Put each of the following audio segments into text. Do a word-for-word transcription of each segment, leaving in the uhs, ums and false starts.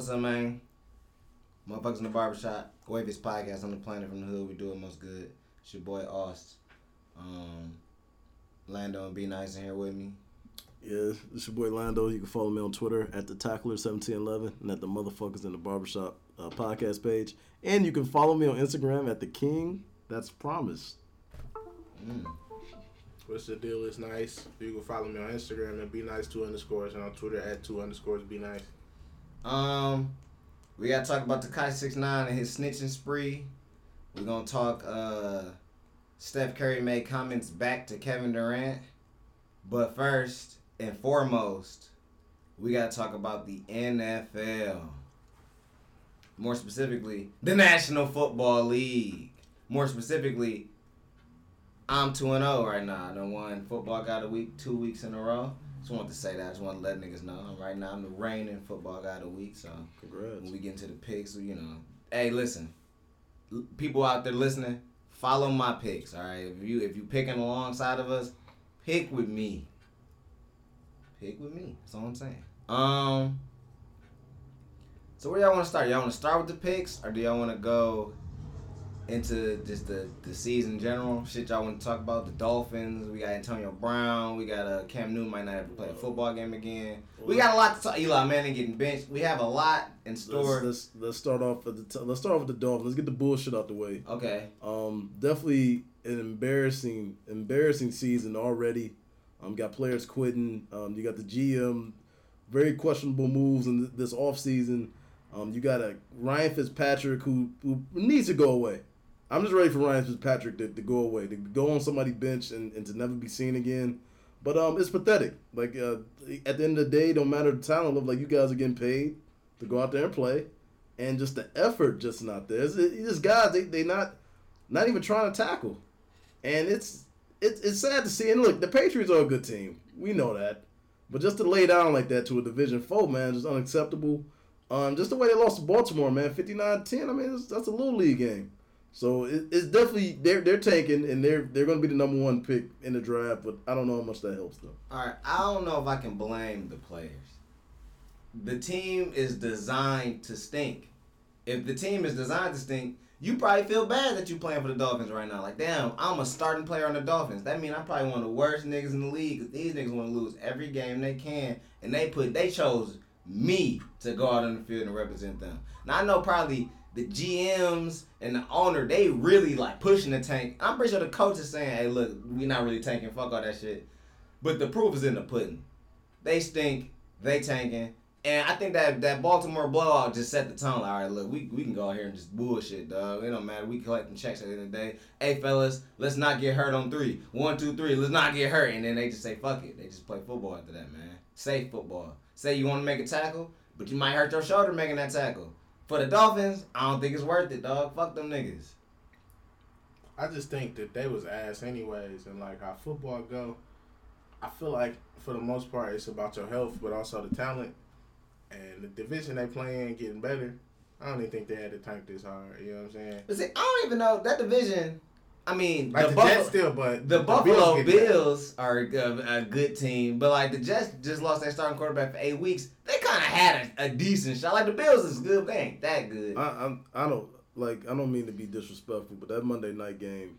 What's up, man? Motherfuckers in the barbershop. Waviest podcast on the planet from the hood. We do it most good. It's your boy, Aust. Um, Lando and Be Nice in here with me. Yeah, it's your boy, Lando. You can follow me on Twitter at the Tackler seventeen eleven and at the Motherfuckers in the Barbershop uh, podcast page. And you can follow me on Instagram at the King. That's promised. Mm. What's the deal? It's nice. You can follow me on Instagram at Be Nice two underscores and on Twitter at two underscores Be Nice. Um, we gotta talk about Tekashi 6ix9ine and his snitching spree. We're gonna talk. Uh, Steph Curry made comments back to Kevin Durant, but first and foremost, we gotta talk about the N F L. More specifically, the National Football League. More specifically, I'm two and zero right now. I done won Football God of the Week two weeks in a row. Just wanted to say that. I just want to let niggas know. Right now, I'm the reigning Football Guy of the Week. So congrats. When we get into the picks, you know. Hey, listen. L- people out there listening, follow my picks, all right? If you if you picking alongside of us, pick with me. Pick with me. That's all I'm saying. Um. So where y'all want to start? Y'all want to start with the picks? Or do y'all want to go into just the, the season in general, shit y'all want to talk about? The Dolphins, we got Antonio Brown, we got uh, Cam Newton might not have to play a football game again. We got a lot to talk. Eli Manning getting benched. We have a lot in store. Let's let's, let's start off at the t- let's start off with the Dolphins. Let's get the bullshit out the way. Okay. Um, definitely an embarrassing embarrassing season already. Um, got players quitting. Um, you got the G M, very questionable moves in th- this offseason. Um, you got a Ryan Fitzpatrick who who needs to go away. I'm just ready for Ryan Fitzpatrick to, to go away, to go on somebody's bench and, and to never be seen again. But um, it's pathetic. Like, uh, at the end of the day, don't matter the talent level. Like, you guys are getting paid to go out there and play. And just the effort just not there. It's, it, it's guys, they they not not even trying to tackle. And it's, it, it's sad to see. And look, the Patriots are a good team. We know that. But just to lay down like that to a division foe, man, is unacceptable. Um, just the way they lost to Baltimore, man, fifty-nine ten. I mean, that's, that's a little league game. So it, it's definitely they're they're tanking and they're they're going to be the number one pick in the draft, but I don't know how much that helps them. All right, I don't know if I can blame the players. The team is designed to stink. If the team is designed to stink, you probably feel bad that you playing for the Dolphins right now. Like, damn, I'm a starting player on the Dolphins. That means I'm probably one of the worst niggas in the league because these niggas want to lose every game they can, and they put they chose me to go out on the field and represent them. Now I know probably. The G Ms and the owner, they really, like, pushing the tank. I'm pretty sure the coach is saying, hey, look, we not really tanking. Fuck all that shit. But the proof is in the pudding. They stink. They tanking. And I think that, that Baltimore blowout just set the tone. Like, all right, look, we, we can go out here and just bullshit, dog. It don't matter. We collecting checks at the end of the day. Hey, fellas, let's not get hurt on three. One, two, three. Let's not get hurt. And then they just say, fuck it. They just play football after that, man. Safe football. Say you want to make a tackle, but you might hurt your shoulder making that tackle. For the Dolphins, I don't think it's worth it, dog. Fuck them niggas. I just think that they was ass anyways, and like how football go, I feel like for the most part it's about your health, but also the talent and the division they playing getting better. I don't even think they had to tank this hard. You know what I'm saying? But see, I don't even know that division. I mean, like the, the Buffalo, Jets still, but the, the Buffalo Bills, Bills are a, a good team. But like the Jets just lost their starting quarterback for eight weeks. They kind of had a, a decent shot. Like the Bills is good, but they ain't that good. I, I I don't like. I don't mean to be disrespectful, but that Monday night game,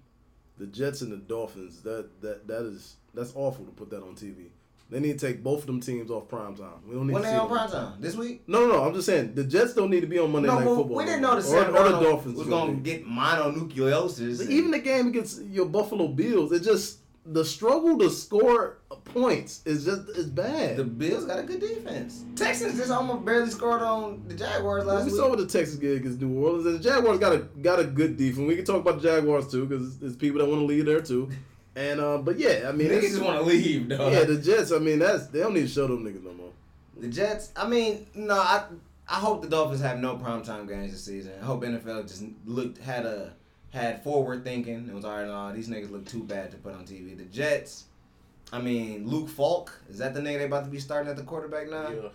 the Jets and the Dolphins, that that that is that's awful to put that on T V. They need to take both of them teams off primetime. We don't need when to see they on primetime? This week? No, no, no. I'm just saying, the Jets don't need to be on Monday no, Night well, Football. We didn't know the San Francisco was going to get mononucleosis. Even the game against your Buffalo Bills, it just, the struggle to score points is just is bad. The Bills got a good defense. Texans just almost barely scored on the Jaguars last we week. We saw what the Texans did against New Orleans. And the Jaguars got a, got a good defense. We can talk about the Jaguars, too, because there's people that want to leave there, too. And uh, but yeah, I mean, niggas just want to leave, dog. Yeah, the Jets. I mean, that's they don't need to show them niggas no more. The Jets. I mean, no. I I hope the Dolphins have no primetime games this season. I hope N F L just looked had a had forward thinking and was all right. No, these niggas look too bad to put on T V. The Jets. I mean, Luke Falk, is that the nigga they about to be starting at the quarterback now? Yeah.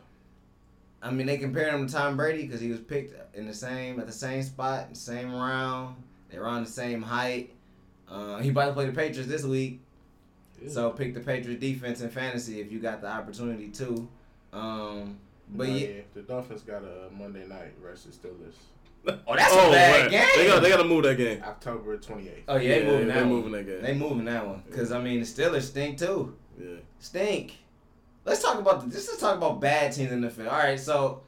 I mean, they compared him to Tom Brady because he was picked in the same at the same spot, same round. They were on the same height. Uh, he about to play the Patriots this week, yeah. So pick the Patriots defense in fantasy if you got the opportunity to. Um, But yeah, yeah, the Dolphins got a Monday night versus Steelers. Oh, that's oh, a bad man. game. They got they got to move that game. October twenty-eighth Oh yeah, they yeah, moving yeah, that. They one. moving that game. They moving that one because yeah. I mean the Steelers stink too. Yeah, stink. Let's talk about the, let's just talk about bad teams in the N F L. All right, so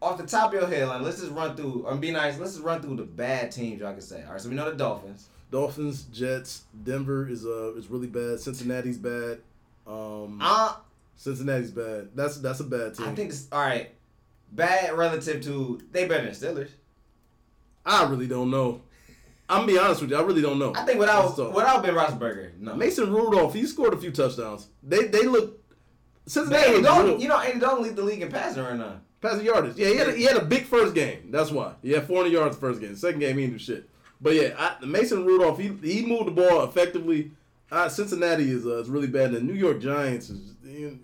off the top of your head, like, let's just run through. I'm being nice. Let's just run through the bad teams y'all can say. All right, so we know the Dolphins. Dolphins, Jets, Denver is uh is really bad. Cincinnati's bad. Um, uh, Cincinnati's bad. That's that's a bad team. I think it's all right. Bad relative to they better than Steelers. I really don't know. I'm gonna be honest with you. I really don't know. I think without without Ben Roethlisberger, no. Mason Rudolph, he scored a few touchdowns. They they look. Cincinnati, don't, you know, and don't lead the league in passing right now. Passing yardage, yeah. He had a, he had a big first game. That's why he had four hundred yards the first game. Second game, he didn't do shit. But yeah, I, Mason Rudolph, he he moved the ball effectively. Uh, Cincinnati is uh, is really bad. And the New York Giants is. You know,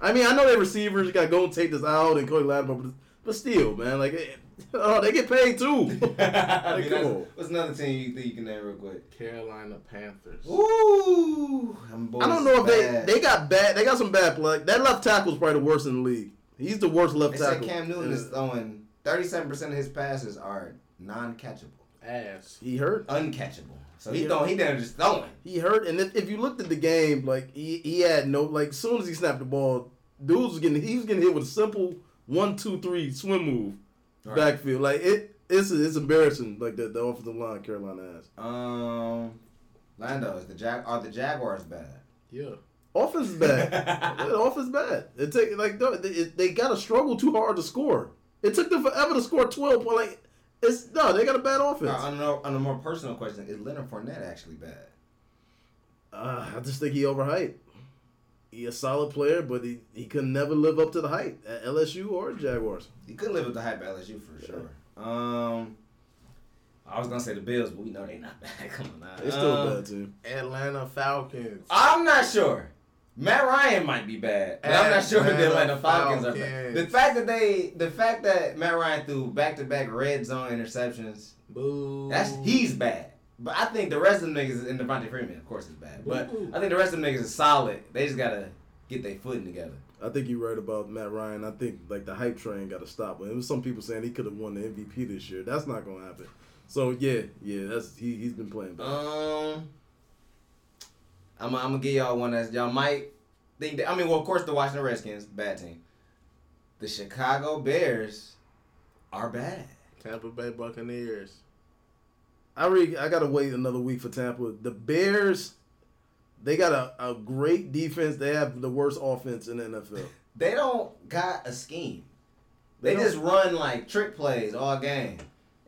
I mean, I know their receivers got Golden Tate this out and Cody Latimer, but, but still, man, like. It, Oh, they get paid too. Like, I mean, cool. What's another team you think you can name real quick? Carolina Panthers. Ooh, them boys I don't know bad. if they they got bad. They got some bad play. That left tackle is probably the worst in the league. He's the worst left they tackle. They said Cam Newton yeah. is throwing thirty-seven percent of his passes are non-catchable. Ass. He hurt. Uncatchable. So he, he throwing. He didn't just throwing. He hurt. And if, if you looked at the game, like he he had no like. As soon as he snapped the ball, dudes was getting he was getting hit with a simple one two three swim move. Right. Backfield like it, it's it's embarrassing like the the offensive line Carolina has. Um, Lando is the Jag are the Jaguars bad? Yeah, offense is bad. yeah, offense bad. It take like they, they got to struggle too hard to score. It took them forever to score twelve. But like it's no, they got a bad offense. Uh, on, a, on a more personal question, is Leonard Fournette actually bad? Uh, I just think he overhyped. He a solid player, but he, he could never live up to the hype at L S U or Jaguars. He couldn't live up to the hype at L S U for yeah. sure. Um, I was going to say the Bills, but we know they're not bad. Come on now. They're still um, bad, too. Atlanta Falcons. I'm not sure. Matt Ryan might be bad, but Atlanta I'm not sure if the Atlanta Falcons, Falcons are bad. The fact that they, the fact that Matt Ryan threw back-to-back red zone interceptions, Boo. that's he's bad. But I think the rest of them niggas, and Devontae Freeman, of course, is bad. But I think the rest of them niggas is solid. They just got to get their footing together. I think you're right about Matt Ryan. I think, like, the hype train got to stop. There was some people saying he could have won the M V P this year. That's not going to happen. So, yeah, yeah, that's he, he's been playing bad. Um, I'm, I'm going to give y'all one that y'all might think that. I mean, well, of course, the Washington Redskins, bad team. The Chicago Bears are bad. Tampa Bay Buccaneers. I really, I gotta wait another week for Tampa. The Bears, they got a, a great defense. They have the worst offense in the N F L. They don't got a scheme. They, they just run like trick plays all game,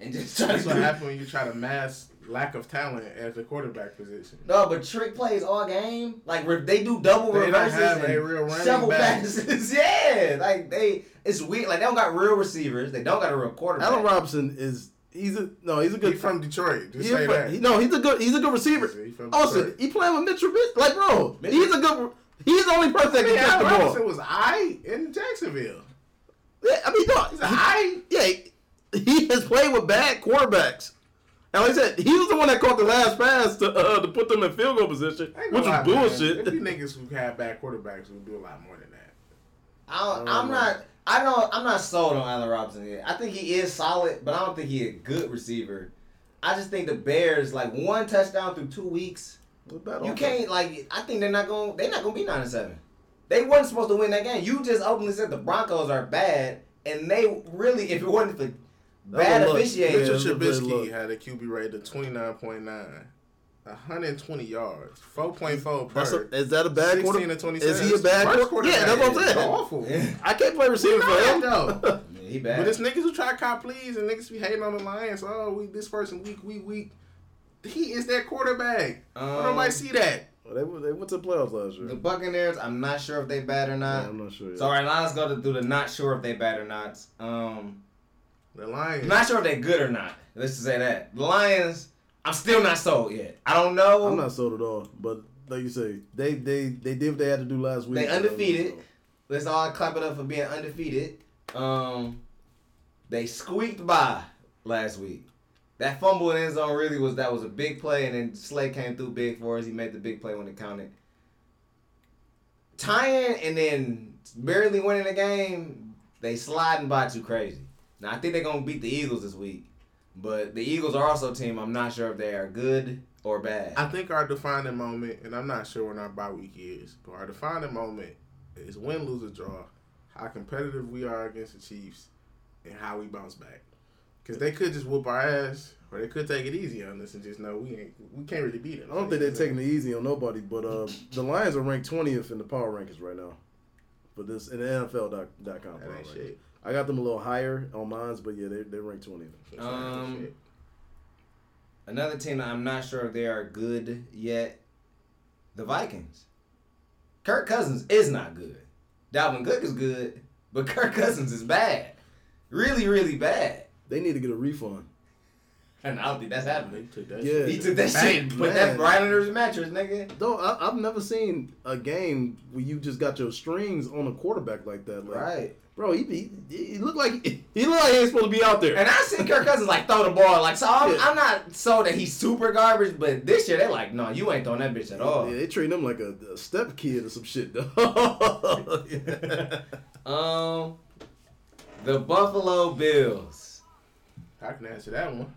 and just try that's to what happens when you try to mask lack of talent as a quarterback position. No, but trick plays all game. Like they do double they reverses don't have and a real running shovel back. passes. Yeah, like they, it's weird. Like they don't got real receivers. They don't got a real quarterback. Allen Robinson is. He's a no. He's a good. He's from Detroit. Just say that. He, no, he's a good. He's a good receiver. He's from also, he playing with Mitchell Trubisky. Like bro, Mitch, he's a good. He's the only person I mean, that can catch the ball. Robinson was I in Jacksonville. Yeah, I mean, no, he's I. Yeah, he, he has played with bad quarterbacks. And like I said, he was the one that caught the last pass to uh, to put them in field goal position, which was bullshit. These niggas who have bad quarterbacks will do a lot more than that. I don't, I don't I'm know. not. I don't. I'm not sold on Allen Robinson yet. I think he is solid, but I don't think he's a good receiver. I just think the Bears like one touchdown through two weeks. You can't like. I think they're not going. They're not going to be nine and seven. They weren't supposed to win that game. You just openly said the Broncos are bad, and they really, if it wasn't for bad officiating, Mitchell Trubisky had a Q B rate of twenty nine point nine. one hundred twenty yards, four point four per. A, is that a bad quarterback? Is he a bad quarterback? quarterback? Yeah, that's what I'm saying. Awful. Yeah. I can't play receiver for him. Though. Yeah, he bad. But it's niggas who try to cop please and niggas be hating on the Lions. Oh, we this person weak, we weak. He is their quarterback. Um, Nobody see that. Well, they they went to the playoffs last year. The Buccaneers, I'm not sure if they bad or not. Yeah, I'm not sure. So all right, now let's go through the not sure if they bad or not. Um, the Lions. I'm not sure if they good or not. Let's just say that the Lions. I'm still not sold yet. I don't know. I'm not sold at all. But like you say, they they, they did what they had to do last week. They undefeated. So. Let's all clap it up for being undefeated. Um, they squeaked by last week. That fumble in the end zone really was that was a big play, and then Slay came through big for us. He made the big play when it counted. Tying and then barely winning the game They sliding by too crazy. Now, I think they're going to beat the Eagles this week. But the Eagles are also a team I'm not sure if they are good or bad. I think our defining moment, and I'm not sure when our bye week is, but our defining moment is win, lose, or draw, how competitive we are against the Chiefs, and how we bounce back. Because they could just whoop our ass, or they could take it easy on us and just know we ain't, we can't really beat it. I don't think they're taking it easy on nobody, but uh, the Lions are ranked twentieth in the power rankings right now. But this in the N F L dot com. That ain't shit. I got them a little higher on mine, but yeah, they they ranked twentieth. Um, another team that I'm not sure if they are good yet, the Vikings. Kirk Cousins is not good. Dalvin Cook is good, but Kirk Cousins is bad. Really, really bad. They need to get a refund. And I don't think that's happening. He took that yeah. shit. He took that shit and put that right under his mattress, nigga. Though I, I've never seen a game where you just got your strings on a quarterback like that. Like, right. Bro, he, he, he looked like he, he looked like he ain't supposed to be out there. And I see Kirk Cousins like throw the ball. Like, so I'm, yeah. I'm not so that he's super garbage, but this year they're like, no, you ain't throwing that bitch at all. Yeah, they treat him like a, a step kid or some shit, though. yeah. Um, the Buffalo Bills. I can answer that one.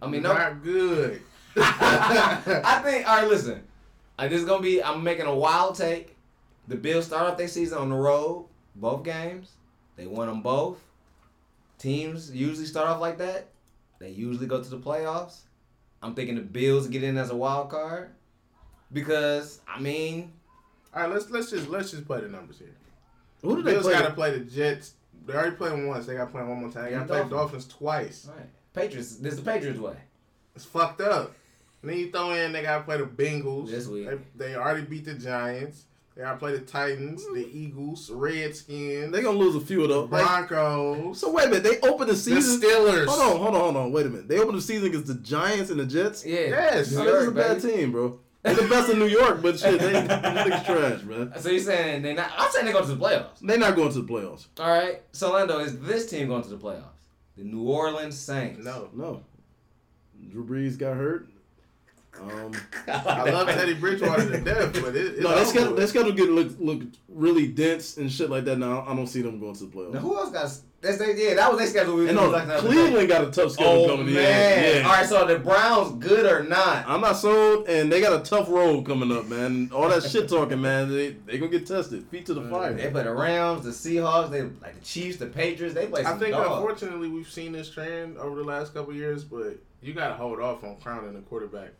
I mean, no. Not good. I think, all right, listen. I, this is going to be, I'm making a wild take. The Bills start off their season on the road. Both games. They won them both. Teams usually start off like that. They usually go to the playoffs. I'm thinking the Bills get in as a wild card. Because, I mean. All right, let's let's just let's just play the numbers here. Who do the they Bills got to play the Jets. They already played them once. They got to play them one more time. They got to play the Dolphins twice. All right. Patriots. This is the Patriots way. It's fucked up. And then you throw in they got to play the Bengals. This week. They, they already beat the Giants. They got to play the Titans, the Eagles, Redskins. They're going to lose a few of those. Broncos. So, wait a minute. They opened the season. The Steelers. Hold on, hold on, hold on. Wait a minute. They opened the season against the Giants and the Jets? Yeah. Yes. New York, baby. That's a bad team, bro. They're the best in New York, but shit, they niggas trash, man. So, you're saying they're not. I'm saying they're going to the playoffs. They're not going to the playoffs. All right. So, Lando, is this team going to the playoffs? The New Orleans Saints. No. No. Drew Brees got hurt. Um, I, like I love Teddy Bridgewater to death, but it, it's no, that's got that's got to get look look really dense and shit like that. Now I don't see them going to the playoffs. Now who else got? That's they, yeah, that was their schedule. We and no, like Cleveland got a tough schedule oh, coming man. in. Yeah. All right, so the Browns good or not? I'm not sold, and they got a tough road coming up, man. All that shit talking, man. They they gonna get tested. Feet to the fire. They play the Rams, the Seahawks, they like the Chiefs, the Patriots. They play. Some I think dogs. Unfortunately we've seen this trend over the last couple of years, but you gotta hold off on crowning the quarterback.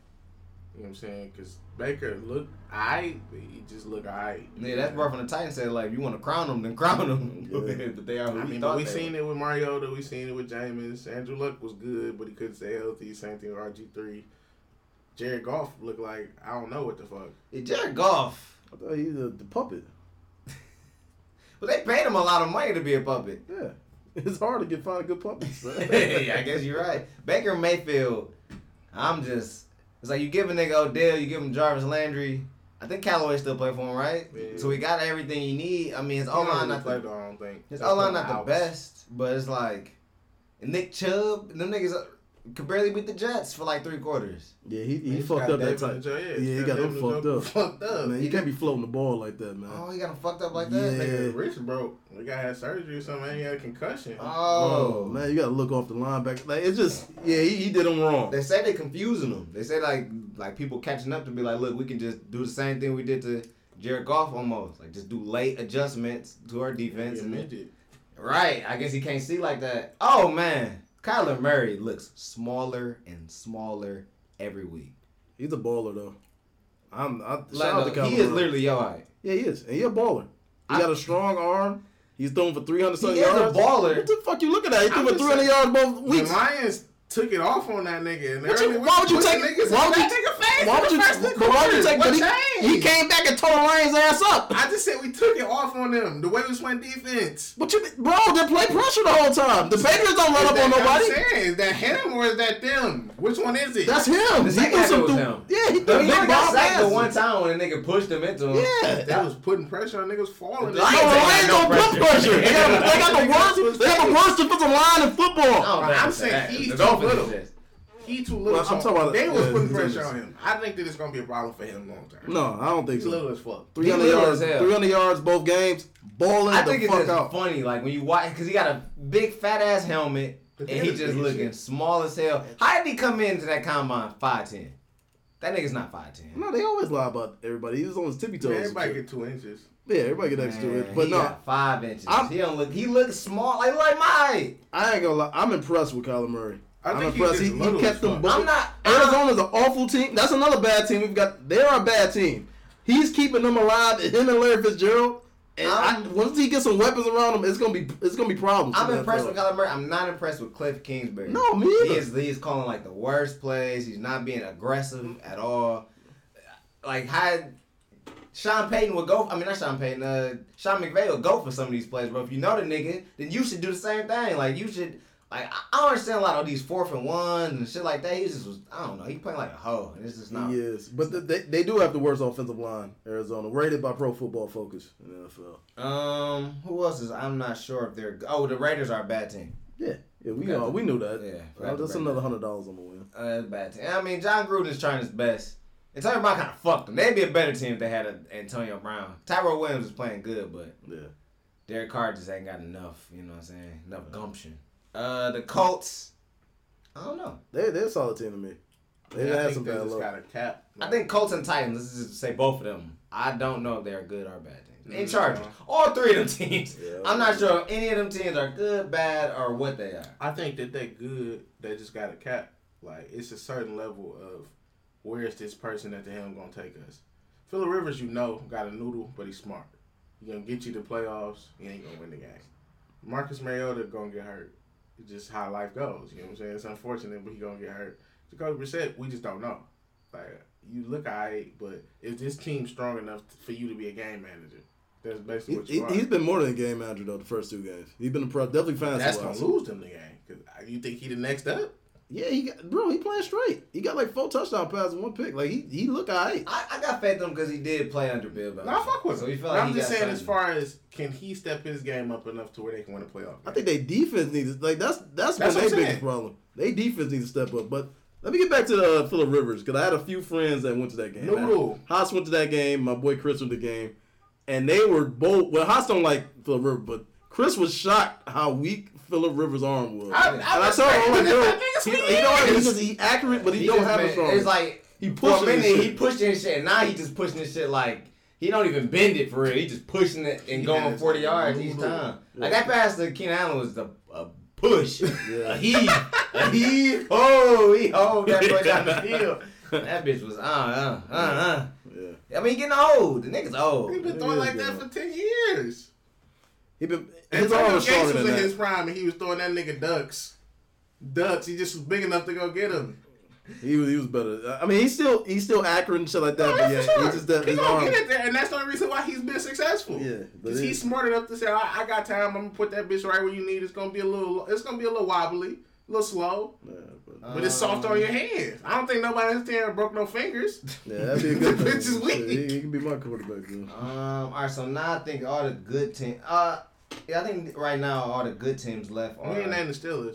You know what I'm saying? Because Baker looked aight, but he just looked aight. Yeah, that's right from the Titans said, like, if you want to crown them, then crown them. Yeah. But they are who I mean, but we seen were. it with Mariota. We seen it with Jameis. Andrew Luck was good, but he couldn't stay healthy. Same thing with R G three. Jared Goff looked like, I don't know what the fuck. Yeah, Jared Goff. I thought he's a, the puppet. But they paid him a lot of money to be a puppet. Yeah. It's hard to get find a good puppet. Hey, I guess you're right. Baker Mayfield, I'm just... It's like you give a nigga Odell, you give him Jarvis Landry. I think Callaway still play for him, right? Yeah. So we got everything you need. I mean, his O line not the, the thing. His O line not the best, but it's like and Nick Chubb, them niggas could barely beat the Jets for like three quarters. Yeah, he he, he fucked up that time. Yeah, yeah, he got him fucked up. Fucked up. Man, you can't be floating the ball like that, man. Oh, he got him fucked up like that. Nigga, wrist broke. We got had surgery or something. He got a concussion. Oh. oh man, you got to look off the linebacker. Like it's just yeah, he, he did him wrong. They say they confusing him. They say like like people catching up to be like, look, we can just do the same thing we did to Jared Goff almost, like just do late adjustments to our defense. Yeah, and then, right, I guess he can't see like that. Oh man. Kyler Murray looks smaller and smaller every week. He's a baller, though. I'm. I, shout like, out to Kyler. He is literally your height. Yeah, he is. And he's a baller. He I, got a strong arm. He's throwing for three hundred something yards. He is a baller. What the fuck you looking at? He threw for three hundred yards both weeks. The Lions took it off on that nigga. And you, why would you take niggas? Why would you take a face? Why would you, why would you take the he, he came back and tore the Lions ass up. I just said we took it off on them. The way we went defense. But you, bro, they play pressure the whole time. The Patriots don't run up on nobody. I'm saying, is that him or is that them? Which one is it? That's him. The he threw some through, him. Yeah, he threw. He got sacked the one time when a nigga pushed him into him. Yeah, that was putting pressure on niggas falling. The Lions don't put pressure. They got the worst. They have the worst defensive line in football. I'm saying he. Just, He too little. Well, I'm talking about they was yeah, putting pressure on him. I think that it's gonna be a problem for him long term. No, I don't think so. He's little as fuck. three hundred yards, three hundred yards both games. Balling I the think fuck it's just out. Funny, like when you watch, because he got a big fat ass helmet and he just looking shit. Small as hell. How did he come into that combine five ten? That nigga's not five ten. No, they always lie about everybody. He was on his tippy toes. Man, everybody get two inches. Yeah, everybody get extra to it. But he no, got five inches. I'm, he don't look. He looks small. Like like my. I ain't gonna lie. I'm impressed with Kyler Murray. I I'm impressed. He, he kept them. I'm not. Arizona's an awful team. That's another bad team. We've got. They're a bad team. He's keeping them alive. Him and Larry Fitzgerald. And I, once he gets some weapons around him, it's gonna be it's gonna be problems. I'm impressed with Kyler Murray. I'm not impressed with Cliff Kingsbury. No, me either. He is he is calling like the worst plays. He's not being aggressive at all. Like how Sean Payton would go. I mean, not Sean Payton. Uh, Sean McVay would go for some of these plays, bro. If you know the nigga, then you should do the same thing. Like you should. Like I don't understand a lot of these fourth and ones and shit like that. He just was I don't know. He playing like a hoe. And it's just not. Yes, but the, they they do have the worst offensive line. Arizona rated by Pro Football Focus in the N F L. Um, who else is? I'm not sure if they're. Oh, the Raiders are a bad team. Yeah, yeah, we all, we knew that. Yeah, well, that's another hundred dollars on the win. Uh, that's a bad team. I mean, John Gruden is trying his best. And Antonio Brown kind of fucked them. They'd be a better team if they had a Antonio Brown. Tyrell Williams is playing good, but yeah, Derek Carr just ain't got enough. You know what I'm saying? Enough yeah. gumption. Uh, the Colts, I don't know. They they're a solid team to me. They yeah, had some bad luck. Got a cap. I think Colts and Titans. Let's just say both of them. I don't know if they're good or bad teams. In Chargers, all three of them teams. Yeah, I'm not sure if any of them teams are good, bad, or what they are. I think that they're good. They just got a cap. Like it's a certain level of where is this person at the helm gonna take us? Phillip Rivers, you know, got a noodle, but he's smart. He's gonna get you to playoffs. He ain't gonna win the game. Marcus Mariota gonna get hurt. It's just how life goes, you know what I'm saying? It's unfortunate, but he gonna get hurt. Jacoby Brissett, we just don't know. Like you look alright, but is this team strong enough to, for you to be a game manager? That's basically he, what you he, are. He's been more than a game manager though. The first two games, he's been a pro, definitely fine. That's gonna lose him the game because you think he the next up. Yeah, he got, bro. He playing straight. He got like four touchdown passes, and one pick. Like he, he look alright. I, I got faith in him because he did play under Bill Belichick. Nah, fuck with him. So he felt like I'm he just saying, something. As far as can he step his game up enough to where they can win a playoff game? I think they defense needs to, like that's that's, that's been their biggest problem. They defense needs to step up. But let me get back to the uh, Phillip Rivers because I had a few friends that went to that game. No rule. Haas went to that game. My boy Chris went to the game, and they were both. Well, Haas don't like Phillip Rivers, but Chris was shocked how weak Phillip Rivers' arm was. I, I and I told him, like, no, he, he don't. He's just he accurate, but he, he don't have been, a strong. It's like he pushed it. He pushing his shit, and now he just pushing his shit like he don't even bend it for real. He just pushing it and he going forty yards each time. Yeah. Like that pass to Keenan Allen was the a push, yeah. a heave, a heave. Oh, he hold that boy down the field. That bitch was uh uh uh uh. Yeah. I mean, he getting old. The nigga's old. He been throwing like that for ten years. He been his arm was stronger than that. Gates was in his prime, and he was throwing that nigga ducks, ducks. He just was big enough to go get him. He was he was better. I mean, he's still he's still accurate and shit like that. No, but yeah, sure. he just that, his arm. Get it there, and that's the only reason why he's been successful. Yeah, because he's smart enough to say, I, "I got time. I'm gonna put that bitch right where you need. It's gonna be a little. It's gonna be a little wobbly, a little slow, yeah, but, but um, it's soft on your hands. I don't think nobody in there broke no fingers. Yeah, that'd be a good thing. It's just weak. He, he can be my quarterback. Though. Um, all right. So now I think all the good teams. Uh. Yeah, I think right now all the good teams left are... We ain't named the Steelers.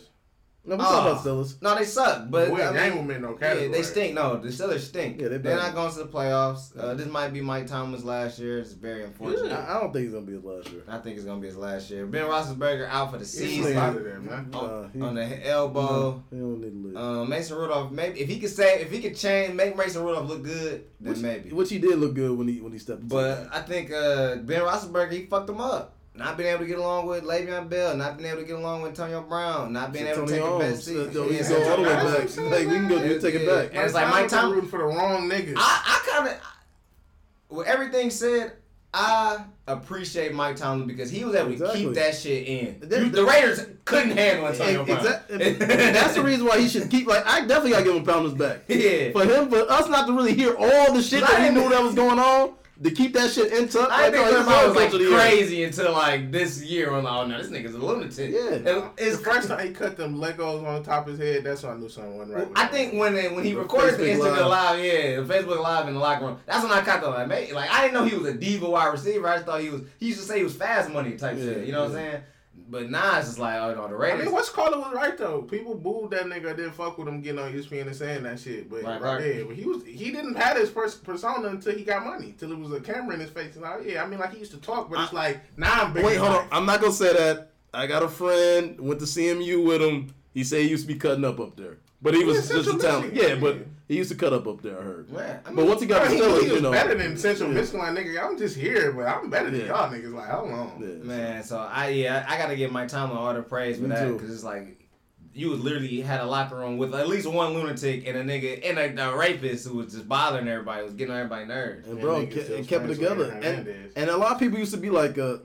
No, we talking about Steelers. No, they suck, but... We ain't named them in no category. Yeah, they stink. No, the Steelers stink. Yeah, they They're not going to the playoffs. Uh, this might be Mike Tomlin's last year. It's very unfortunate. Yeah, I don't think it's going to be his last year. I think it's going to be his last year. Ben Roethlisberger out for the season. There, man. On, uh, he, on the elbow. He don't need to live. Um, Mason Rudolph, maybe... If he could say... If he could change... Make Mason Rudolph look good, then which, maybe. Which he did look good when he when he stepped But I think uh, Ben Roethlisberger, he fucked him up. Not being able to get along with Le'Veon Bell, not being able to get along with Antonio Brown, not being able to take a best seat. He's going all the way back. Like, we can go do take it back. And it's like Mike Tomlin rooting for the wrong niggas. I, I kind of, with everything said, I appreciate Mike Tomlin because he was able to keep that shit in. The, the Raiders couldn't handle Antonio Brown. Exactly. That's the reason why he should keep. Like, I definitely got to give him Pounders back. Yeah. For him, for us not to really hear all the shit that he knew that was going on. To keep that shit intact, I like, think everybody was like crazy until like this year. I'm like, oh no, this nigga's a lunatic. Yeah, it's the first time he cut them Legos on the top of his head. That's when I knew something wasn't right. Well, I think when they, when he recorded the Instagram live, yeah, the Facebook live in the locker room, that's when I caught them. Like, man, like I didn't know he was a diva wide receiver. I just thought he was. He used to say he was fast money type yeah, shit. You know yeah. what I'm saying? But now it's just like, oh, no, the Raiders. I mean, Wes Carter was right, though. People booed that nigga, didn't fuck with him getting on E S P N and saying that shit. But right, right. There, but he was he didn't have his pers- persona until he got money, until it was a camera in his face. And like, yeah, I mean, like, he used to talk, but I, it's like, now I'm big. Wait, hold life. on. I'm not going to say that. I got a friend, went to C M U with him. He said he used to be cutting up up there. But he, he was just a talent. Yeah, but he used to cut up up there, I heard. Man, I mean, but once he got to Stellar, you know. He was better than Central yeah. Michigan, like, nigga. I'm just here, but I'm better than yeah. y'all niggas. Like, how long? Yeah. Man, so, I yeah, I got to give Mike Tomlin all the praise for Me that. Because it's like, you literally had a locker room with at least one lunatic and a nigga and a, a rapist who was just bothering everybody, was getting on everybody's nerves. And, and bro, ke- and kept it together. And, and a lot of people used to be like, uh,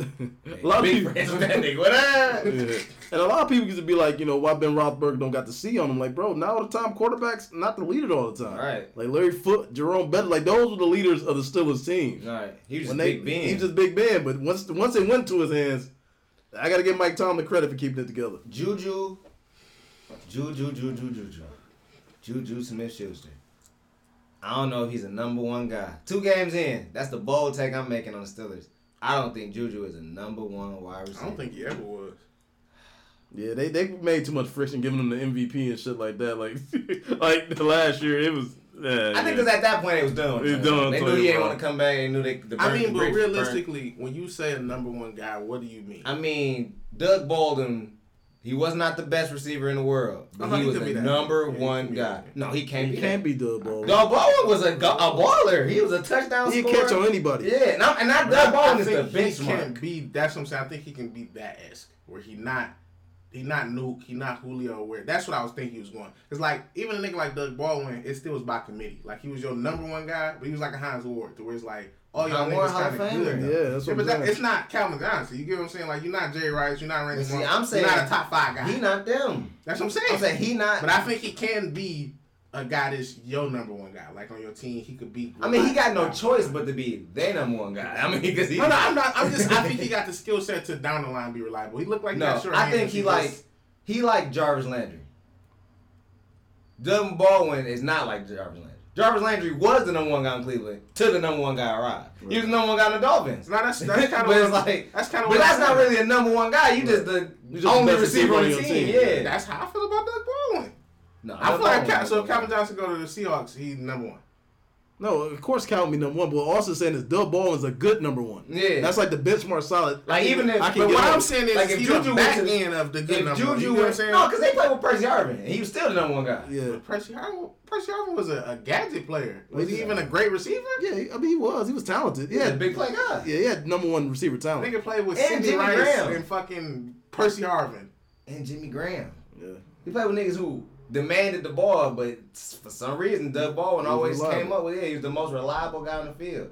a lot of people. That nigga, what up? Yeah. And a lot of people used to be like, you know, why Ben Roethlisberger don't got the C on him? Like, bro, now all the time quarterbacks not the leader all the time. Right. Like Larry Foote, Jerome Bettis, like those were the leaders of the Steelers team. Right. He was just they, Big Ben. He was just Big Ben, but once once it went to his hands, I got to give Mike Tomlin credit for keeping it together. Juju. Juju, Juju, Juju, Juju Smith-Schuster. I don't know if he's a number one guy. Two games in, that's the bold take I'm making on the Steelers. I don't think Juju is a number one wide receiver. I don't think he ever was. Yeah, they they made too much friction giving him the M V P and shit like that. Like, like last year, it was. Yeah, I think because yeah. at that point, it was done. It was done. They knew he ain't want to come back. They knew they. The burn, I mean, but realistically, burn. when you say a number one guy, what do you mean? I mean, Doug Baldwin. He was not the best receiver in the world. But he was the number that. one guy. No, he can't he be. He can't be Doug Baldwin. Doug Baldwin was a, a baller. He was a touchdown scorer. He catch on anybody. Yeah, and, I, and not Doug Baldwin is the benchmark. He can be. That's what I'm saying. I think he can be that esque where he not, he not Nuke, he not Julio. Where that's what I was thinking he was going. It's like even a nigga like Doug Baldwin, it still was by committee. Like he was your number one guy, but he was like a Hines Ward, to where it's like. Oh, y'all niggas kind of good. Yeah, that's what yeah, but I'm that, saying. It's not Calvin Johnson. You get what I'm saying? Like, you're not Jerry Rice. You're not Randy Moss. You're not a top five guy. He not them. That's what I'm saying. I'm saying he not. But I think he can be a guy that's your number one guy. Like, on your team, he could be. I mean, he got no choice but to be their number one guy. I mean, because he. No, no, I'm not. I'm just. I think he got the skill set to down the line be reliable. He looked like no, sure. I think he like. He like Jarvis Landry. Doug Baldwin is not like Jarvis Landry. Jarvis Landry was the number one guy in Cleveland till the number one guy arrived. Right. He was the number one guy in the Dolphins. No, that's, that's kind of but it's like that's kind of. But that's not really a number one guy. You right. just the you just only receiver on the team. team. Yeah. yeah, that's how I feel about Doug Baldwin. No, I feel like Cal- so. If Calvin Johnson go to the Seahawks, he's number one. No, of course Calvin be number one. But also saying is Doug Baldwin's a good number one. Yeah, that's like the benchmark solid. Like even if. I can but what I'm saying is like if Juju back was, end of the good number. Juju, one. You know what I'm saying? No, because they played with Percy Harvin, and he was still the number one guy. Yeah, Percy Harvin. Percy Harvin was a, a gadget player. Was he even a great receiver? Yeah, I mean, he was. He was talented. Yeah, big play guy. Yeah, he had number one receiver talent. Nigga played with Sidney Rice Graham. And fucking Percy Harvin. And Jimmy Graham. Yeah. He played with niggas who demanded the ball, but for some reason, Doug Baldwin always reliable. came up with it. Yeah, he was the most reliable guy on the field.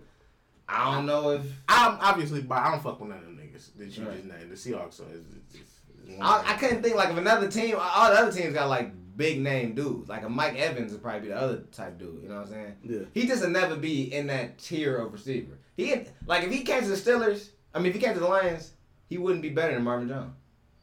I don't know if... I'm obviously, but I don't fuck with none of them niggas that you right. just named. The Seahawks. So it's, it's, it's I, I couldn't think, like, of another team. All the other teams got, like, big name dudes. Like a Mike Evans would probably be the other type dude. You know what I'm saying? Yeah. He just would never be in that tier of receiver. He like if he came to the Steelers, I mean if he came to the Lions, he wouldn't be better than Marvin Jones.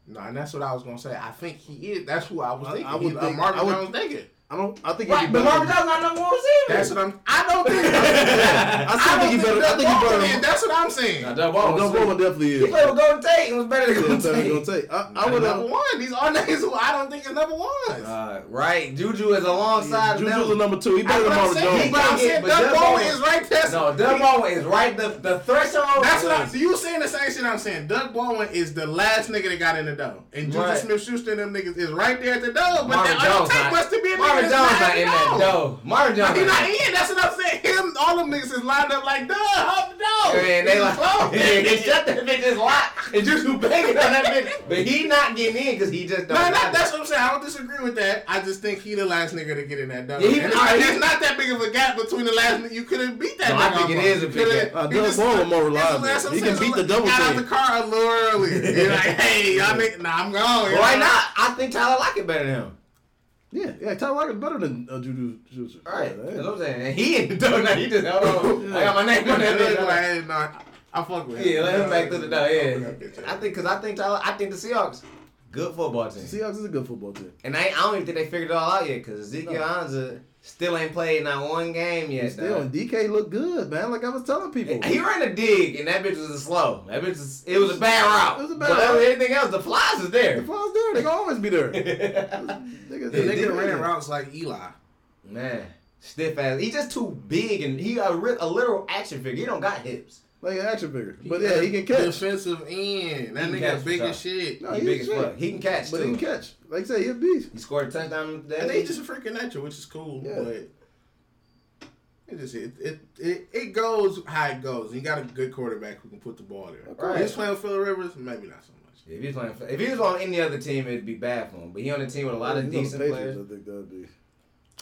No, and that's what I was gonna say. I think he is. That's who I was thinking. I, I would he, think, uh, Marvin I would, Jones thinking. I don't. I think. Right, but Marvin Jones not number one receiver. That's what I'm. I don't think. I still I think he better. I think he better. Than, that's what I'm saying. Now, Doug Baldwin definitely is. He played with Golden Tate and was better than Golden Tate. Golden Tate. I, I would number one. These are niggas who I don't think is number one. Uh, right. Juju is alongside. Yeah, Juju's a number two. He better than Marvin Jones. But I'm saying Doug Baldwin is right there. No, Doug Baldwin is right the the threshold. That's what I'm. So you saying the same shit I'm saying. Doug Baldwin is the last nigga that got in the door, and Juju Smith-Schuster and them niggas is right there at the door. But that don't take much to be in the. Marvin Jones not in that dough. Marvin Jones he's not in. That's what I'm saying. Him, all them niggas is lined up like, duh, help the dough. Man, they like, man, they shut that bitch's lock and just do banging on that bitch. But he not getting in because he just don't. No, that, that's what I'm saying. I don't disagree with that. I just think he the last nigga to get in that dough. Yeah, there's right, not that big of a gap between the last nigga. You couldn't beat that. No, I think it is a big gap. Doug Baldwin more reliable. He can beat the double team. Got out the car a little early. You're like, hey, y'all nigga, nah, I'm gone. Why not? I think Tyler Lockett better than him. Yeah, yeah, Tyler Lockett's better than uh, Juju Smith-Schuster. All right, yeah, that's what I'm saying. He ain't doing that. He just, hold on. yeah. I got my name on that. Like, hey, nah, I fuck with him. Yeah, let him back to the door. Yeah, I think because I think Tyler, I think the Seahawks Good football team. Seahawks is a good football team. And I, I don't even think they figured it all out yet because Ezekiel Elliott no. still ain't played not one game yet. He's still, and D K looked good, man. Like I was telling people. He ran a dig, and that bitch was a slow. That bitch was, it was a bad route. It was a bad but route. But anything else, the flies is there. The flies there. They gonna always be there. They can run routes like Eli. Man. Stiff ass. He's just too big, and he a, a literal action figure. He don't got hips. Like an action figure. But yeah, he can catch. Defensive end. That nigga big as shit. No, he's big as fuck. He can catch, too. But he can catch. Like I said, he's a beast. He scored a touchdown that. And he's just freaking at you, which is cool. Yeah. But it just it it, it it goes how it goes. You got a good quarterback who can put the ball there. Okay. If he's playing Phil Rivers, maybe not so much. If he's playing, if he was on any other team, it'd be bad for him. But he on a team with a lot of decent players. I think that'd be.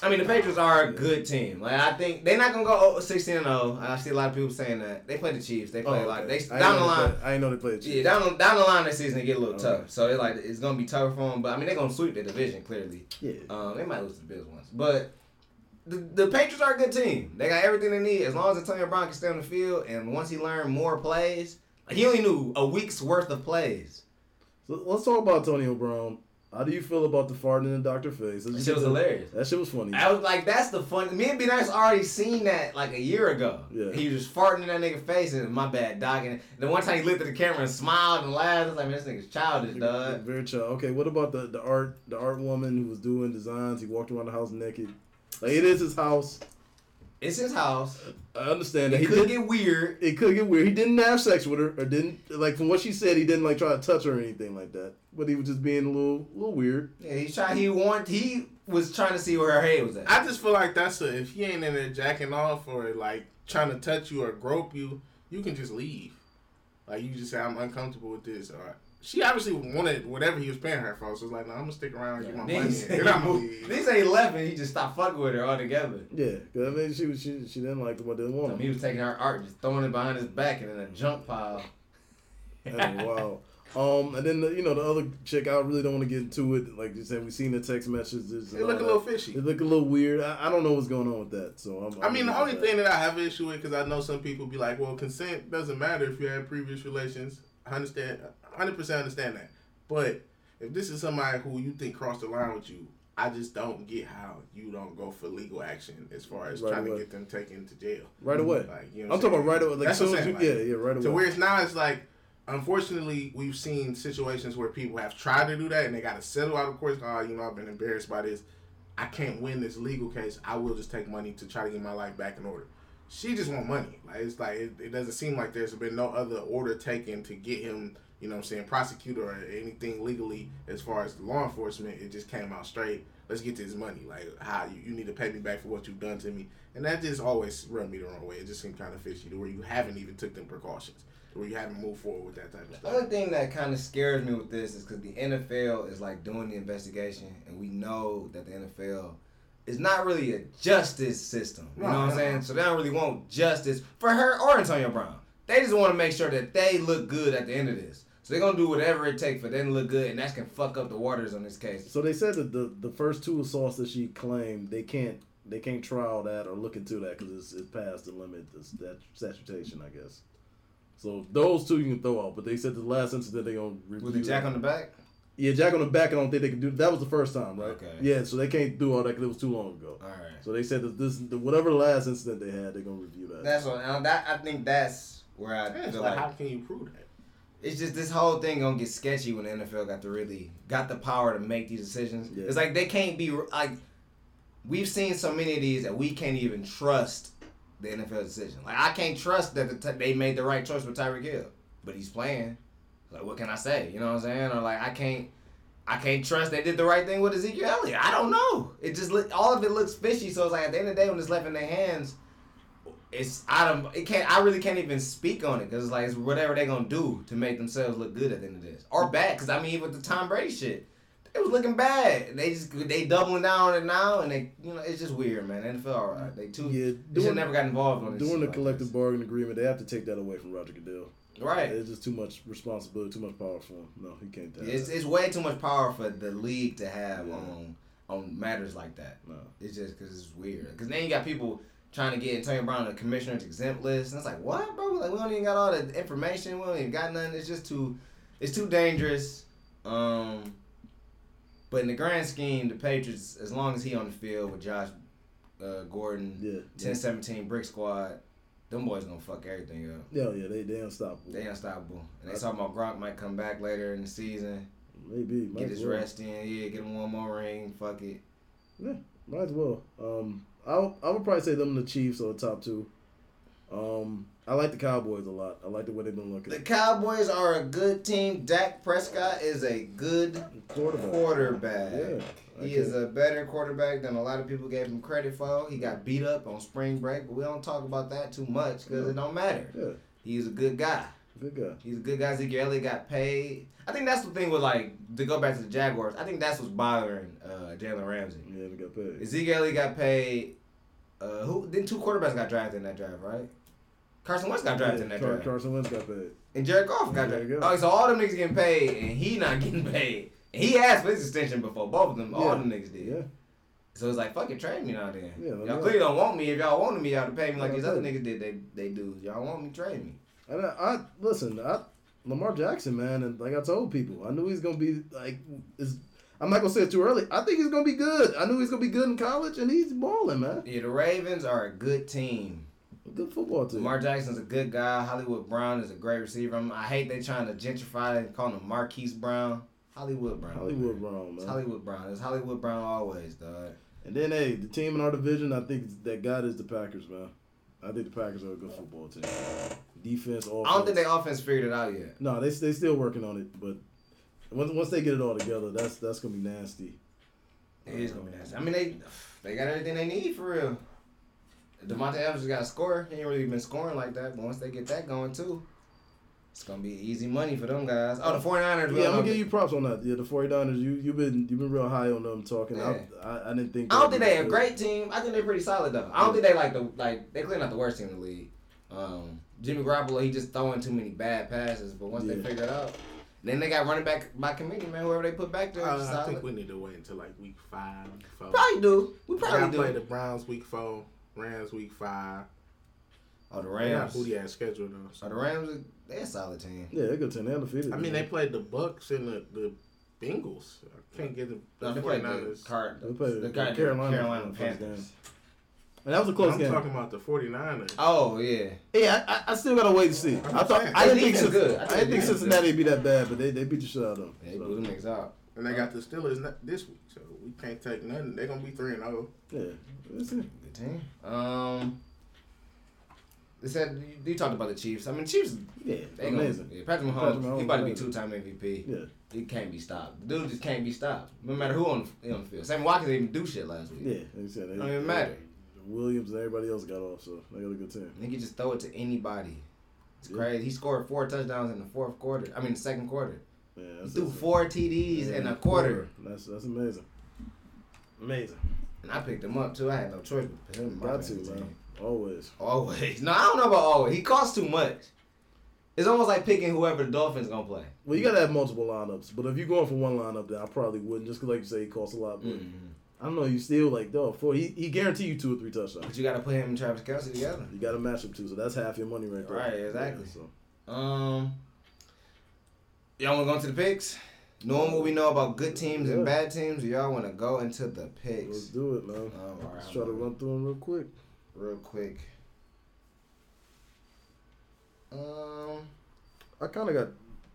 I mean, the Patriots are a good team. Like I think they're not gonna go sixteen and oh. I see a lot of people saying that they play the Chiefs. They play oh, okay. like they down the line. Play, I ain't know they play the Chiefs. Yeah, down down the line this season they get a little okay. tough. So it's like it's gonna be tough for them. But I mean, they're gonna sweep the division clearly. Yeah. Um, they might lose to the Bills once, but the, the Patriots are a good team. They got everything they need as long as Antonio Brown can stay on the field. And once he learned more plays, like he only knew a week's worth of plays. So let's talk about Antonio Brown. How do you feel about the farting in the doctor face? That shit was hilarious. That shit was funny. I was like, that's the funny. Me and B Nice already seen that like a year ago. Yeah. He was just farting in that nigga face and my bad, dog. And then one time he looked at the camera and smiled and laughed. I was like, man, this nigga's childish, dog. Very child. Okay, what about the, the art the art woman who was doing designs? He walked around the house naked. Like, it is his house. It's his house. I understand that. It he could get weird. It could get weird. He didn't have sex with her, or didn't like from what she said. He didn't like try to touch her or anything like that. But he was just being a little, little weird. Yeah, he tried. He want. He was trying to see where her head was at. I just feel like that's a, if he ain't in there jacking off or like trying to touch you or grope you, you can just leave. Like you just say, I'm uncomfortable with this. Or she obviously wanted whatever he was paying her for. So it's like, no, I'm gonna stick around and yeah, get my money. Then I'm gonna leave. These ain't eleven. He just stopped fucking with her altogether. Yeah, cause I mean, she was she she didn't like what they wanted. I mean, he was taking her art, just throwing it behind his back and in a junk pile. Wow. Um, and then the, you know the other chick, I really don't want to get into it. Like you said, we seen the text messages. It look a little fishy. It look a little weird. I, I don't know what's going on with that. So I'm, I I'm mean, the only that. thing that I have an issue with, because I know some people be like, well, consent doesn't matter if you had previous relations. I understand. one hundred percent understand that. But if this is somebody who you think crossed the line with you, I just don't get how you don't go for legal action as far as right trying away. to get them taken to jail. Right away. Like, you know I'm saying? talking about right away. Like, That's what I'm saying. Like, yeah, yeah, right away. So whereas now it's like, unfortunately, we've seen situations where people have tried to do that and they got to settle out of course. Oh, you know, I've been embarrassed by this. I can't win this legal case. I will just take money to try to get my life back in order. She just want money. Like it's like it, it doesn't seem like there's been no other order taken to get him, you know what I'm saying, prosecuted or anything legally as far as law enforcement. It just came out straight. Let's get to his money. Like, how you, you need to pay me back for what you've done to me. And that just always rubbed me the wrong way. It just seemed kind of fishy to where you haven't even took them precautions, to where you haven't moved forward with that type of stuff. The other thing that kind of scares me with this is because the N F L is like doing the investigation, and we know that the N F L is not really a justice system. You no, know what no. I'm saying? So they don't really want justice for her or Antonio Brown. They just want to make sure that they look good at the end of this. So they're going to do whatever it takes for them to look good, and that can fuck up the waters on this case. So they said that the, the first two assaults that she claimed, they can't they can't trial that or look into that because it's, it's past the limit of saturation, I guess. So those two you can throw out, but they said the last incident they're going to review. Was it Jack on the back? Yeah, Jack on the back, I don't think they can do. That was the first time, right? Okay. Yeah, so they can't do all that because it was too long ago. All right. So they said that this, the, whatever last incident they had, they're going to review that. That's what, that, I think that's where I yeah, feel like, like. How can you prove that? It's just this whole thing going to get sketchy when the N F L got to really, got the power to make these decisions. Yeah. It's like they can't be, like, we've seen so many of these that we can't even trust the N F L decision. Like, I can't trust that the t- they made the right choice with Tyreek Hill, but he's playing. Like, what can I say? You know what I'm saying? Or like, I can't, I can't trust they did the right thing with Ezekiel Elliott. I don't know. It just all of it looks fishy. So it's like at the end of the day, when it's left in their hands, it's out of it. Can't I really can't even speak on it because it's like it's whatever they're gonna do to make themselves look good at the end of this or bad. Because I mean, with the Tom Brady shit, it was looking bad. They just they doubling down on it now, and they you know it's just weird, man. N F L, all right. They too. Yeah, doing, they should never got involved on this. Doing the like collective this. bargaining agreement, they have to take that away from Roger Goodell. Right, it's just too much responsibility, too much power for him. No, he can't. Tell it's that. It's way too much power for the league to have yeah. on on matters like that. No, it's just because it's weird. Because now you got people trying to get Antonio Brown on the commissioner's exempt list, and it's like, what, bro? Like we don't even got all the information. We don't even got nothing. It's just too, it's too dangerous. Um, But in the grand scheme, the Patriots, as long as he on the field with Josh uh, Gordon, yeah, ten seventeen yeah. Brick Squad, them boys gonna fuck everything up. Yeah, yeah, they, they unstoppable. They unstoppable. And they talking about Gronk might come back later in the season. Maybe. Might get his well. rest in. Yeah, get him one more ring. Fuck it. Yeah, might as well. Um, I I would probably say them the Chiefs or the top two. Um, I like the Cowboys a lot. I like the way they've been looking. The Cowboys are a good team. Dak Prescott is a good quarterback. quarterback. Yeah, he is a better quarterback than a lot of people gave him credit for. He got beat up on spring break, but we don't talk about that too much because yeah. it don't matter. Yeah. He's a good guy. Good guy. He's a good guy. Ezekiel Elliott got paid. I think that's the thing with, like, to go back to the Jaguars, I think that's what's bothering uh, Jalen Ramsey. Yeah, he got paid. Ezekiel Elliott got paid. Uh, who then two quarterbacks got drafted in that draft, right? Carson Wentz got drafted yeah, in that Car- draft. Carson Wentz got paid. And Jared Goff got drafted. Go. Oh, so all them niggas getting paid, and he not getting paid. And he asked for his extension before both of them. Yeah. All them niggas did. Yeah. So it's like, fuck it, trade me now then. Yeah, y'all yeah. clearly don't want me. If y'all wanted me, y'all to pay me like yeah, these other niggas did. They they do. Y'all want me, trade me. And I, I listen, I, Lamar Jackson, man, and like I told people, I knew he's gonna be like. It's, I'm not going to say it too early. I think he's going to be good. I knew he was going to be good in college, and he's balling, man. Yeah, the Ravens are a good team. A good football team. Lamar Jackson's a good guy. Hollywood Brown is a great receiver. I'm, I hate they trying to gentrify and call him Marquise Brown. Hollywood Brown. Hollywood man. Brown, man. It's Hollywood Brown. It's Hollywood Brown always, dog. And then, hey, the team in our division, I think that God is the Packers, man. I think the Packers are a good football team. Defense, offense. I don't think their offense figured it out yet. No, they they still working on it, but... Once once they get it all together, that's that's gonna be nasty. It is gonna be nasty. I mean, they they got everything they need for real. Devontae Adams got to score. He ain't really been scoring like that, but once they get that going too, it's gonna be easy money for them guys. Oh, the 49ers. Yeah, I'm gonna give you props on that. Yeah, the 49ers. You you been you been real high on them talking. Yeah. I, I I didn't think. I don't think they a great team. I think they're pretty solid though. I don't yeah. think they like the like they clearly not the worst team in the league. Um, Jimmy Garoppolo, he just throwing too many bad passes, but once yeah. they figure it out. Then they got running back by committee, man. Whoever they put back there. Uh, I solid. think we need to wait until like week five. Four. Probably do. We probably we do. Play the Browns week four, Rams week five. Oh, the Rams. Who they had scheduled though? So. Oh, the Rams. They're a solid team. Yeah, they're a good team. They're undefeated. I mean, man. They played the Bucks and the, the Bengals. I can't get the. No, they played the Card. They played the, the Carolina, Carolina, Carolina Panthers. And that was a close I'm game. I'm talking about the 49ers. Oh, yeah. Yeah, I, I still got to wait to see. I'm I thought I didn't think, think, good. I I didn't think Cincinnati would be that bad, but they, they beat the shit out of them. They so. blew them niggas out. And they got the Steelers this week, so we can't take nothing. They're going to be three and oh. Yeah. That's it. Good team. Um, they said, you, you talked about the Chiefs. I mean, Chiefs, yeah, they amazing. Gonna, yeah, Patrick Mahomes, Patrick Mahomes he about to be two-time M V P. Yeah. He can't be stopped. The dude just can't be stopped, no matter who on the, on the field. Sammy Watkins didn't even do shit last week. Yeah. They said they, it don't even matter. Williams and everybody else got off, so they got a good team. Nigga just throw it to anybody. It's yeah. crazy. He scored four touchdowns in the fourth quarter. I mean, the second quarter. Yeah, he threw awesome. four T Ds yeah, in a quarter. quarter. That's that's amazing. Amazing. And I picked him up, too. I had no choice but to pick him up. Got to, man. Always. Always. No, I don't know about always. He costs too much. It's almost like picking whoever the Dolphins going to play. Well, you got to have multiple lineups, but if you're going for one lineup, then I probably wouldn't, just because, like you say, he costs a lot, but... Mm-hmm. I don't know. You still like though. Four. He he guarantee you two or three touchdowns. But you got to put him and Travis Kelce together. You got to match up too. So that's half your money right there. Right. Exactly. Yeah, so. Um. Y'all want to go into the picks? Knowing what we know about good teams yeah. and bad teams, y'all want to go into the picks? Let's do it, man. Oh, all right, Let's try man. to run through them real quick. Real quick. Um. I kind of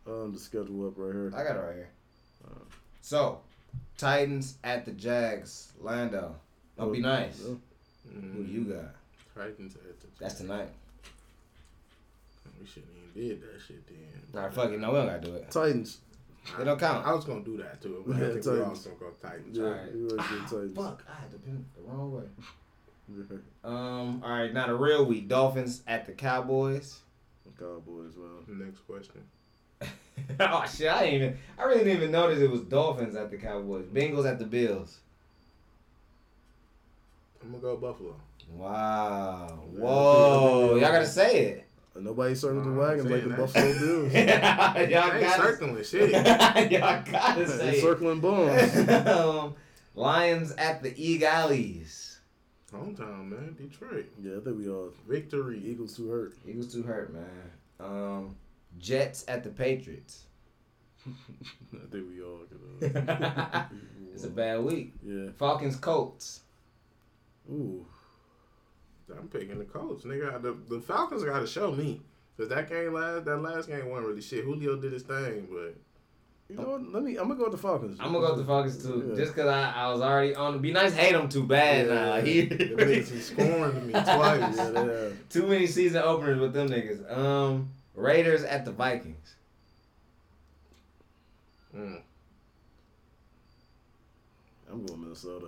got um the schedule up right here. I got it right here. Right. So. Titans at the Jags. Lando. Don't be nice. Yeah. Mm-hmm. Who you got? Titans at the Jags. That's tonight. We shouldn't even did that shit then. Alright, fuck it. No, we don't gotta do it. Titans. It don't count. I was gonna do that too. But yeah, I think Titans. We also gonna go Titans. Yeah, alright. Ah, Titans. Fuck. I had to pin it the wrong way. um. Alright, now the real week. Dolphins at the Cowboys. Cowboys, well. Next question. Oh shit! I didn't even. I really didn't even notice it was Dolphins at the Cowboys. Bengals at the Bills. I'm gonna go Buffalo. Wow! Whoa! Y'all gotta say it. Nobody circled the wagons like the that. Buffalo Bills. Y'all got circling shit. Y'all gotta say it. Circling bombs. um, Lions at the Eagles. Hometown man, Detroit. Yeah, I think we all victory. Eagles too hurt. Eagles too hurt, man. Um. Jets at the Patriots. I think we all could. a bad week. Yeah. Falcons, Colts. Ooh. I'm picking the Colts. Nigga, the, the Falcons got to show me. Because that game last, that last game wasn't really shit. Julio did his thing, but... You know what? Let me, I'm going to go with the Falcons. I'm going to go with the Falcons, too. Yeah. Just because I, I was already on... Be nice hate him too bad yeah, now. He, he's scoring me twice. Yeah, yeah. Too many season openers with them niggas. Um, Raiders at the Vikings. Mm. I'm going Minnesota.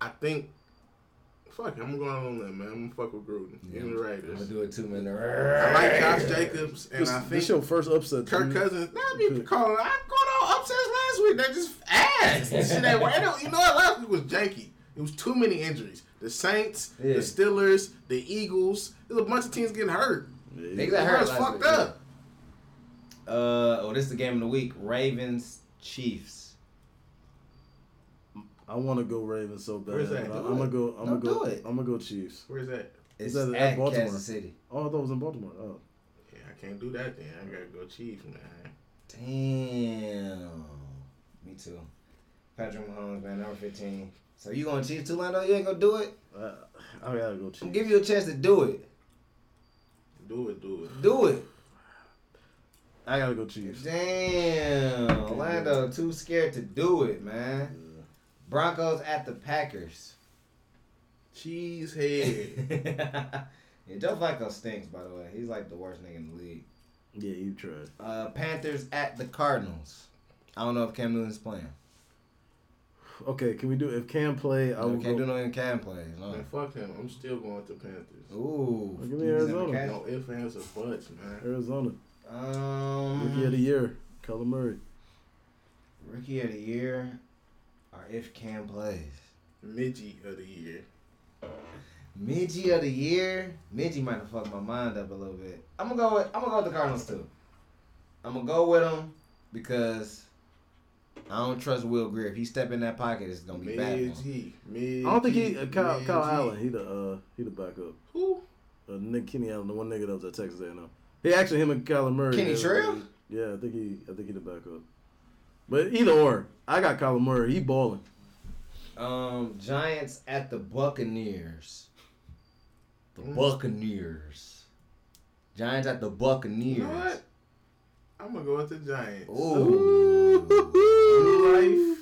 I think... Fuck, I'm going on that, man. I'm going to fuck with Gruden. Yeah. Even the Raiders. I'm going to do it too, man. I like Josh Jacobs, and this, I think... This your first upset. Kirk Cousins. That'd be calling. I called all upsets last week. They just ass. Shit that way. You know what? Last week was janky. It was too many injuries. The Saints, yeah. the Steelers, the Eagles. There's a bunch of teams getting hurt. Yeah. They got hurt last fucked week. Up. Uh, oh, this is the game of the week. Ravens, Chiefs. I want to go Ravens so bad. Where's that? I, I'm gonna go. I'm Don't gonna go. I'm gonna go Chiefs. Where's that? It's, it's at, at Baltimore. Kansas City. Oh, I thought it was in Baltimore. Oh, yeah, I can't do that then. I gotta go Chiefs, man. Damn. Me too. Patrick Mahomes, man, number fifteen. So you going Chiefs too, Lando? You ain't gonna do it? Uh, I gotta go Chiefs. I'm give you a chance to do it. Do it. Do it. Do it. I gotta go Chiefs. Damn, Lando, too scared to do it, man. Broncos at the Packers. Cheesehead. Yeah, Joe Flacco stinks, by the way. He's like the worst nigga in the league. Yeah, you tried. Uh, Panthers at the Cardinals. I don't know if Cam Newton's playing. Okay, can we do if Cam play? I no, will can't go... do no if Cam play. No. Man, fuck him. I'm still going with the Panthers. Ooh, well, give me Arizona. No ifs, ands, or buts, man. Arizona. Um, Rookie of the year, Kyler Murray. Rookie of the year. Or if Cam plays. Midgie of the year. Midgie of the year? Midgie might have fucked my mind up a little bit. I'm gonna go with I'm gonna go with the Cardinals too. I'm gonna go with them because I don't trust Will Greer. If he step in that pocket, it's gonna be bad. Midgie. Midgie. I don't think he uh, Kyle, Kyle Allen. He the uh, he the backup. Who? Uh, Nick Kenny Allen, the one nigga that was at Texas A and M. He actually him and Kyler Murray. Kenny Trill? Yeah, I think he I think he the backup. But either or, I got Kyler Murray. He balling. Um, Giants at the Buccaneers. The mm. Buccaneers. Giants at the Buccaneers. You know what? I'm going to go with the Giants. Ooh. New life.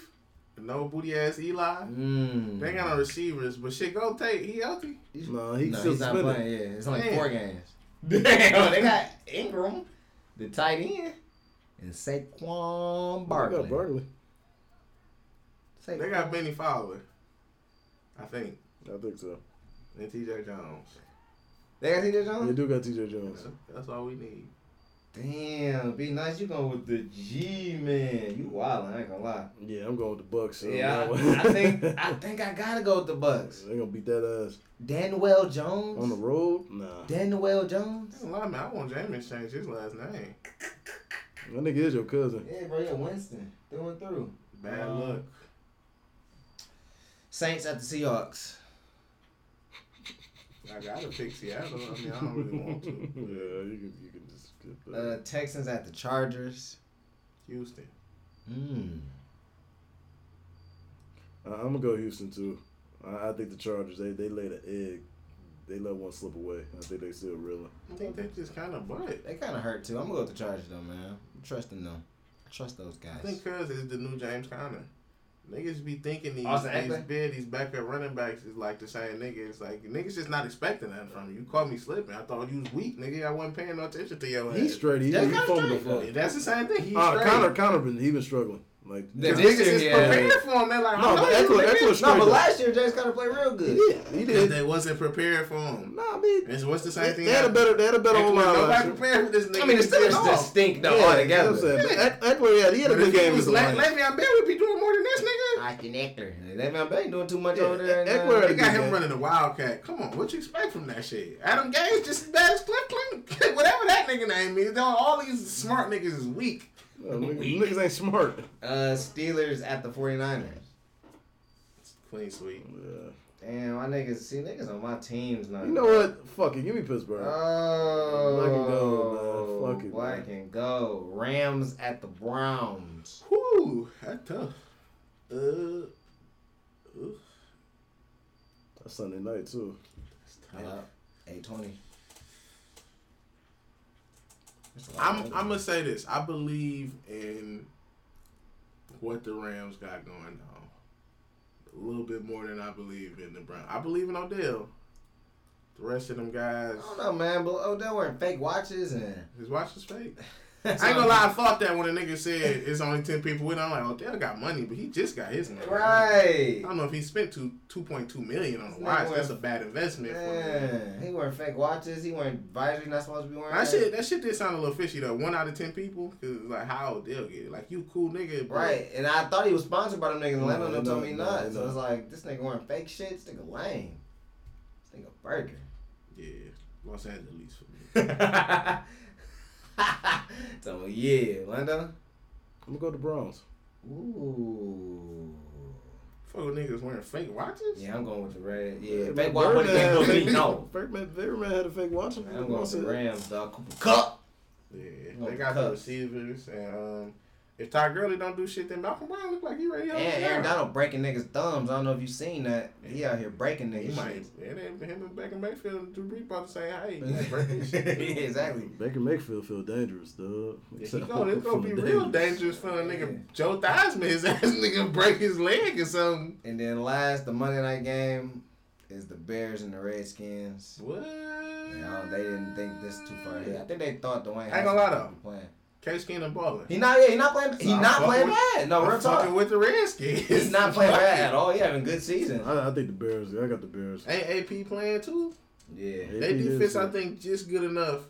No booty ass Eli. Mm. They ain't got no receivers. But shit, go take. He healthy. No, he no still he's not spinning. Playing. Yeah, it's only Damn. four games. Damn, they got Ingram, the tight end. And Saquon Barkley. They got Barkley. Saquon. They got Benny Fowler. I think. I think so. And T J Jones. They got T J Jones? They do got T J Jones. Yeah, that's all we need. Damn, be nice. You going with the G, man. You wildin', I ain't gonna lie. Yeah, I'm going with the Bucks. So yeah, I, I think I think I gotta go with the Bucks. They gonna beat that ass. Daniel Jones on the road? Nah. Daniel Jones. I ain't gonna lie, man. I want Jameis to change his last name. That nigga is your cousin. Yeah, bro, yeah, Winston. Through and through. Bad um, luck. Saints at the Seahawks. I gotta pick Seattle. I mean, I don't really want to. Yeah, you can, you can just skip that. Uh, Texans at the Chargers. Houston. Mm. Uh, I'm gonna go Houston, too. I, I think the Chargers, they, they laid an egg. They let one slip away. I think they still reeling. I think they just kind of butt. They kind of hurt, too. I'm going to go with the Chargers, though, man. I'm trusting them. I trust those guys. I think Curse is the new James Conner. Niggas be thinking these these, big, these backup running backs is like the same nigga. It's like, niggas just not expecting that from you. You caught me slipping. I thought you was weak, nigga. I wasn't paying no attention to your ass. He's straight. He that's, he straight. The that's the same thing. He's uh, straight. Conner, Conner been, he been struggling. Like yeah, niggas is yeah. prepared for him. They're like, no, oh, but that's what, that's what no, but last year James Conner played real good. Yeah, he did. They wasn't prepared for him. No, I mean, it's what's the same they, thing. They had a better, they had a better O line. Nobody prepared for this nigga. I mean, the Steelers just stink though altogether. Yeah, he had a good game. Le'Veon Bell would be doing more than this nigga. I can actor. Le'Veon Bell ain't doing too much over there. They got him running the Wildcat. Come on, what you expect from that shit? Adam Gaze just as bad as Cliff Clinton, whatever that nigga name is. All these smart niggas is weak. No, niggas, niggas ain't smart. Uh, Steelers at the forty-niners. It's clean sweep. Yeah. Damn, my niggas. See, niggas on my teams now. You know what? Fuck it. Give me Pittsburgh. Oh. Black and go, man. Fuck it. Black and go. Rams at the Browns. Whoo. That's tough. Uh, oof. That's Sunday night too. That's tough. eight twenty I'm I'm gonna say this. I believe in what the Rams got going on a little bit more than I believe in the Browns. I believe in Odell. The rest of them guys. I don't know, man. But Odell wearing fake watches and his watch is fake. I ain't gonna lie, I thought that when a nigga said it's only ten people with him. I'm like, Odell got money, but he just got his money. Right. I don't know if he spent two two point two million on a watch. That's a bad investment man. for him. He wearing fake watches. He wearing visors not supposed to be wearing. That shit, that shit did sound a little fishy though. One out of ten people, cause like how Odell get it? Like you cool nigga. Bro. Right. And I thought he was sponsored by them niggas. And Landon no, no, told me no, not. No. So it's like this nigga wearing fake shit. This nigga lame. This nigga burger. Yeah, Los Angeles for me. So yeah, London. I'm gonna go to Browns. Ooh. Fuck niggas wearing fake watches? Yeah, I'm going with the Rams. Yeah, yeah fake watch. No, Birdman had a fake watch. Man, I'm, I'm going with the Rams, dog. Cooper Cup. Yeah, they got the receivers, and um, if Ty Gurley don't do shit, then Malcolm Brown look like he ready. Yeah, Aaron Donald breaking niggas' thumbs. I don't know if you seen that. Yeah. He out here breaking niggas. He might. It ain't him and Baker Mayfield to be about to say, "Hey, you breaking shit." Yeah, exactly. Baker Mayfield feel dangerous, dog. Yeah, he go, it's gonna be dangerous. real dangerous for a nigga yeah. Joe Theismann. His ass nigga break his leg or something. And then last, the Monday night game is the Bears and the Redskins. What? You know, they didn't think this too far ahead. I think they thought Dwayne. I ain't gonna lie though. Playing. Case Keenum balling. He not yeah, he not playing he so not playing with, bad. No, we're talking with the Redskins. He's not playing bad at all. He having a good season. I, I think the Bears. I got the Bears. Ain't A P playing too? Yeah. They defense I think just good enough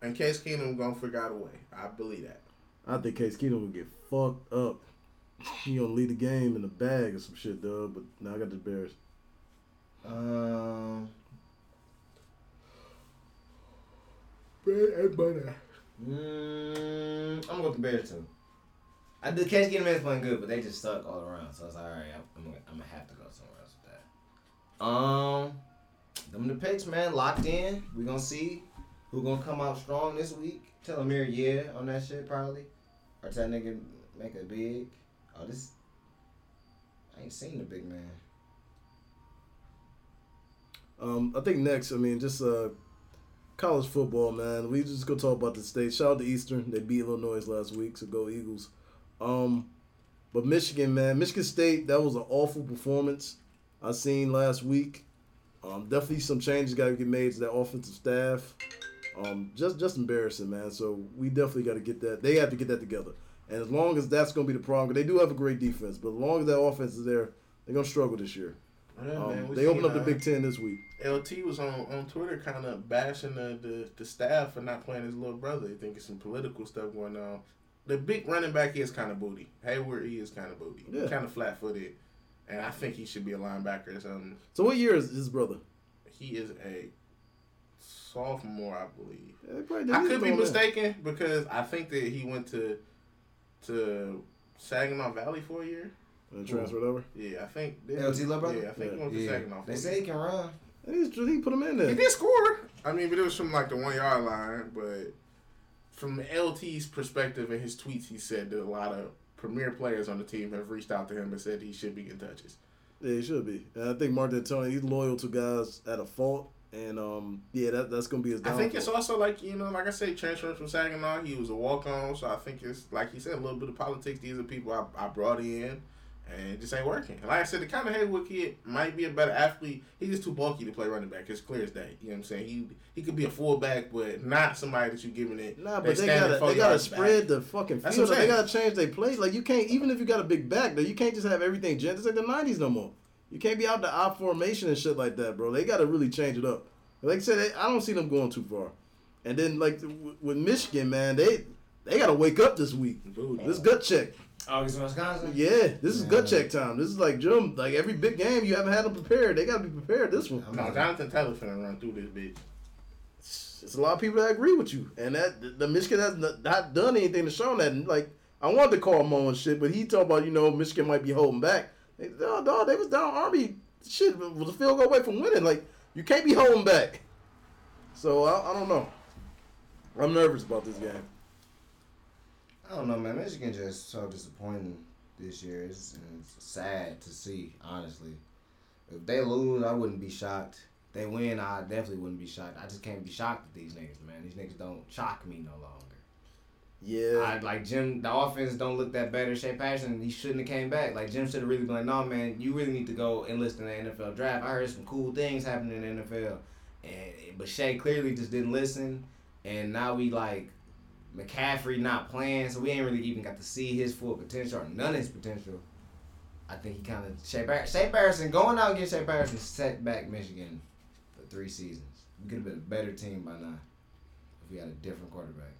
and Case Keenum gonna figure out a way. I believe that. I think Case Keenum will get fucked up. He gonna lead the game in the bag or some shit, dog, but now I got the Bears. Um Bread and butter. Mm, I'm gonna go with the Bears too. I did catch getting them playing good, but they just suck all around. So I was like, all right, I'm gonna, I'm gonna have to go somewhere else with that. Um, them the picks, man, locked in. We gonna see who gonna come out strong this week. Tell Amir yeah on that shit probably, or tell that nigga make a big. Oh, this I ain't seen the big man. Um, I think next. I mean, just uh. college football, man. We just gonna talk about the state. Shout out to Eastern. They beat Illinois last week, so go Eagles. Um, but Michigan, man. Michigan State, that was an awful performance I seen last week. Um, definitely some changes got to get made to that offensive staff. Um, just, just embarrassing, man. So we definitely got to get that. They have to get that together. And as long as that's going to be the problem, they do have a great defense, but as long as that offense is there, they're going to struggle this year. Yeah, um, they opened up the Big Ten this week. L T was on, on Twitter kind of bashing the, the, the staff for not playing his little brother. They think it's some political stuff going on. The big running back is kind of booty. Hayward, he is kind of booty. Yeah. Kind of flat-footed. And I think he should be a linebacker or something. So what year is his brother? He is a sophomore, I believe. Yeah, I could be mistaken that. Because I think that he went to to Saginaw Valley for a year. And transferred over? Yeah, I think. They, L T LeBron? Yeah, I think yeah. he went to yeah. Saginaw. They say he can run. He's, he put him in there. He did score. I mean, but it was from like the one-yard line. But from L T's perspective and his tweets, he said that a lot of premier players on the team have reached out to him and said he should be in touches. Yeah, he should be. And I think Mark D'Antoni, he's loyal to guys at a fault. And, um, yeah, that that's going to be his downfall. I think it's also like, you know, like I said, transferring from Saginaw, he was a walk-on. So I think it's, like he said, a little bit of politics. These are people I, I brought in. And it just ain't working. And like I said, the kind of Hayward kid might be a better athlete. He's just too bulky to play running back. It's clear as day. You know what I'm saying? He he could be a fullback, but not somebody that you giving it. Nah, but they gotta they gotta spread back. the fucking field. They gotta change their plays. Like you can't even if you got a big back, though, you can't just have everything gent. It's like the nineties no more. You can't be out the I formation and shit like that, bro. They gotta really change it up. Like I said, they, I don't see them going too far. And then like with Michigan, man, they they gotta wake up this week. Dude, this gut check. August, Wisconsin? Yeah, this is yeah. gut check time. This is like Jim, like every big game you haven't had them prepared. They gotta be prepared this one. No, Jonathan Taylor's finna run through this bitch. It's a lot of people that agree with you, and that the Michigan has not done anything to show that. And like I wanted to call Mo and shit, but he talked about you know Michigan might be holding back. They, oh, dog, they was down Army. Shit, was a field goal away from winning. Like you can't be holding back. So I, I don't know. I'm nervous about this game. I don't know, man. Michigan just so disappointing this year. It's, it's sad to see, honestly. If they lose, I wouldn't be shocked. If they win, I definitely wouldn't be shocked. I just can't be shocked at these niggas, man. These niggas don't shock me no longer. Yeah. I, like, Jim, the offense don't look that better. Shea Patterson, he shouldn't have came back. Like, Jim should have really been like, no, man, you really need to go enlist in the N F L draft. I heard some cool things happening in the N F L. And, but Shea clearly just didn't listen. And now we, like, McCaffrey not playing, so we ain't really even got to see his full potential or none of his potential. I think he kind of... Shea Patterson, going out and get Shea Patterson set back Michigan for three seasons. We could have been a better team by now if we had a different quarterback.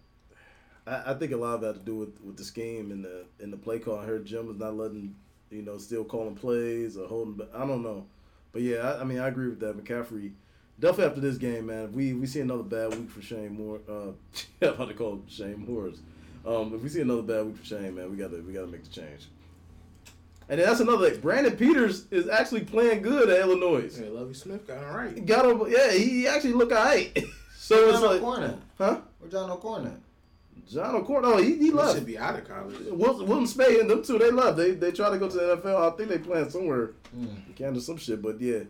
I, I think a lot of that had to do with, with the scheme and the and the play call. I heard Jim was not letting, you know, still calling plays or holding... But I don't know. But, yeah, I, I mean, I agree with that. McCaffrey... Definitely after this game, man, if we, we see another bad week for Shane Moore, uh, I'm about to call him Shane Morris. Um, if we see another bad week for Shane, man, we gotta we gotta make the change. And then that's another thing. Brandon Peters is actually playing good at Illinois. Yeah, Lovie Smith got all right. Got him, yeah, he actually looked all right. So John it's like, O'Corner. Huh? Where John O'Corner? John O'Corner, oh, he, he left. He should be out of college. Wilson, William Spade and them two, they left. They they try to go to the N F L. I think they playing somewhere. Mm. Can't do some shit, but yeah.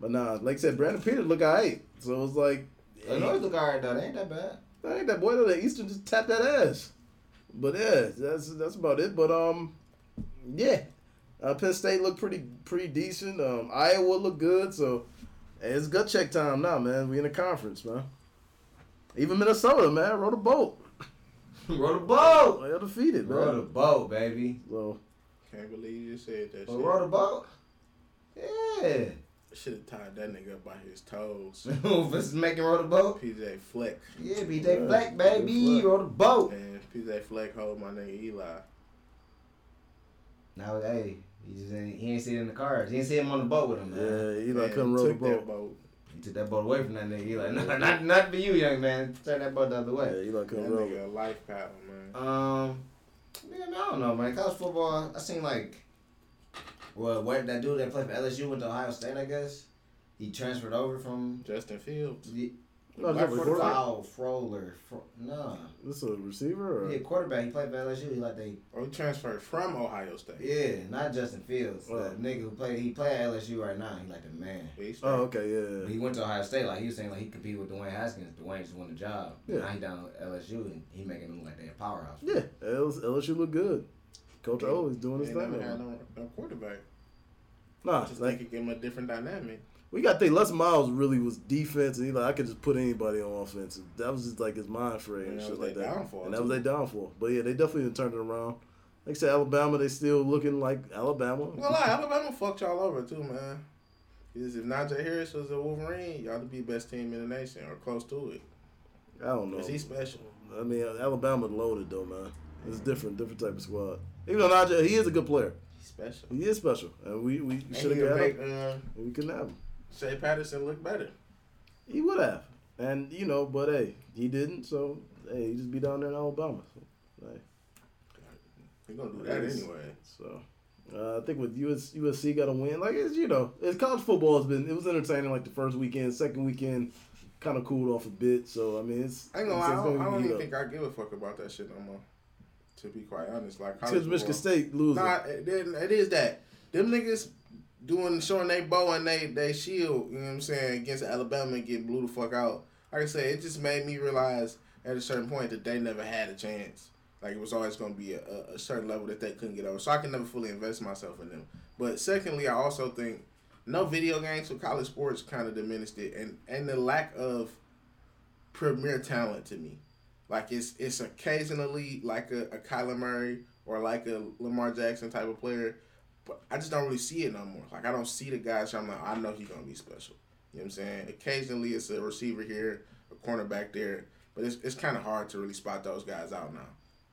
But nah, like I said, Brandon Peters look all right. So it's like... Hey, Illinois look all right, though. They ain't that bad. That ain't that boy, though. That Eastern just tapped that ass. But yeah, that's that's about it. But, um, yeah. Uh, Penn State looked pretty pretty decent. Um, Iowa looked good. So hey, it's gut check time now, man. We in the conference, man. Even Minnesota, man. Rode a boat. Rode a boat. They're defeated, man. Rode a boat, baby. So, can't believe you said that shit. Rode a boat? Yeah. Should have tied that nigga up by his toes. This is making roll the boat? P J. Fleck. Yeah, P J. Fleck, baby. Roll the boat. And P J. Fleck hold my nigga Eli. Now, hey, he just ain't, he ain't see it in the cars. He ain't see him on the boat with him, man. Yeah, Eli couldn't roll the boat. boat. He took that boat away from that nigga Eli. No, not, not for you, young man. Turn that boat the other way. Yeah, Eli couldn't roll. That nigga a life pattern, man. Um, man, I don't know, man. College football, I seen like... Well, what did that dude that played for L S U went to Ohio State, I guess? He transferred over from... Justin Fields. The, no, no, Fowler. Froler. Fro, no. This is a receiver? Or? Yeah, quarterback. He played for L S U. He like they... Oh, he transferred from Ohio State. Yeah, not Justin Fields. Oh. The nigga who played... He played at L S U right now. He like the man. Oh, okay, yeah. But he went to Ohio State. Like, he was saying, like, he competed with Dwayne Haskins. Dwayne just won the job. Yeah. Now he down at L S U, and he making them like they a powerhouse. Yeah, L S U look good. Coach O is doing his thing. They never had a quarterback. Nah, just like it gave him a different dynamic. We got to think Les Miles really was defense, and he like I could just put anybody on offense. That was just like his mind frame and, and shit like that. Downfall, and that too. was their downfall. But yeah, they definitely turned it around. Like I said, Alabama, they still looking like Alabama. Well, like, Alabama fucked y'all over too, man. Because if Najee Harris was a Wolverine, y'all would be best team in the nation or close to it. I don't know. Is he special? I mean, Alabama loaded though, man. It's mm-hmm. different, different type of squad. Even though Najee, he is a good player. He's special. He is special. And we, we should have got him. Um, and we couldn't have him. Shea Patterson looked better. He would have. And, you know, but, hey, he didn't. So, hey, he just be down there in Alabama. So, hey. He's going to do that anyway. So, uh, I think with U S, U S C got a win. Like, it's, you know, it's college football has been, it was entertaining like the first weekend, second weekend. Kind of cooled off a bit. So, I mean, it's. I know, it's, it's I don't, I don't even up. think I give a fuck about that shit no more. To be quite honest, like college football. Michigan State losing. Nah, it, it is that. Them niggas doing, showing they bow and they, they shield, you know what I'm saying, against Alabama and getting blew the fuck out. Like I said, it just made me realize at a certain point that they never had a chance. Like, it was always going to be a, a, a certain level that they couldn't get over. So I can never fully invest myself in them. But secondly, I also think no video games for college sports kind of diminished it. And, and the lack of premier talent to me. Like, it's it's occasionally like a, a Kyler Murray or like a Lamar Jackson type of player. But I just don't really see it no more. Like, I don't see the guys. So I'm like, I know he's going to be special. You know what I'm saying? Occasionally it's a receiver here, a cornerback there. But it's it's kind of hard to really spot those guys out now.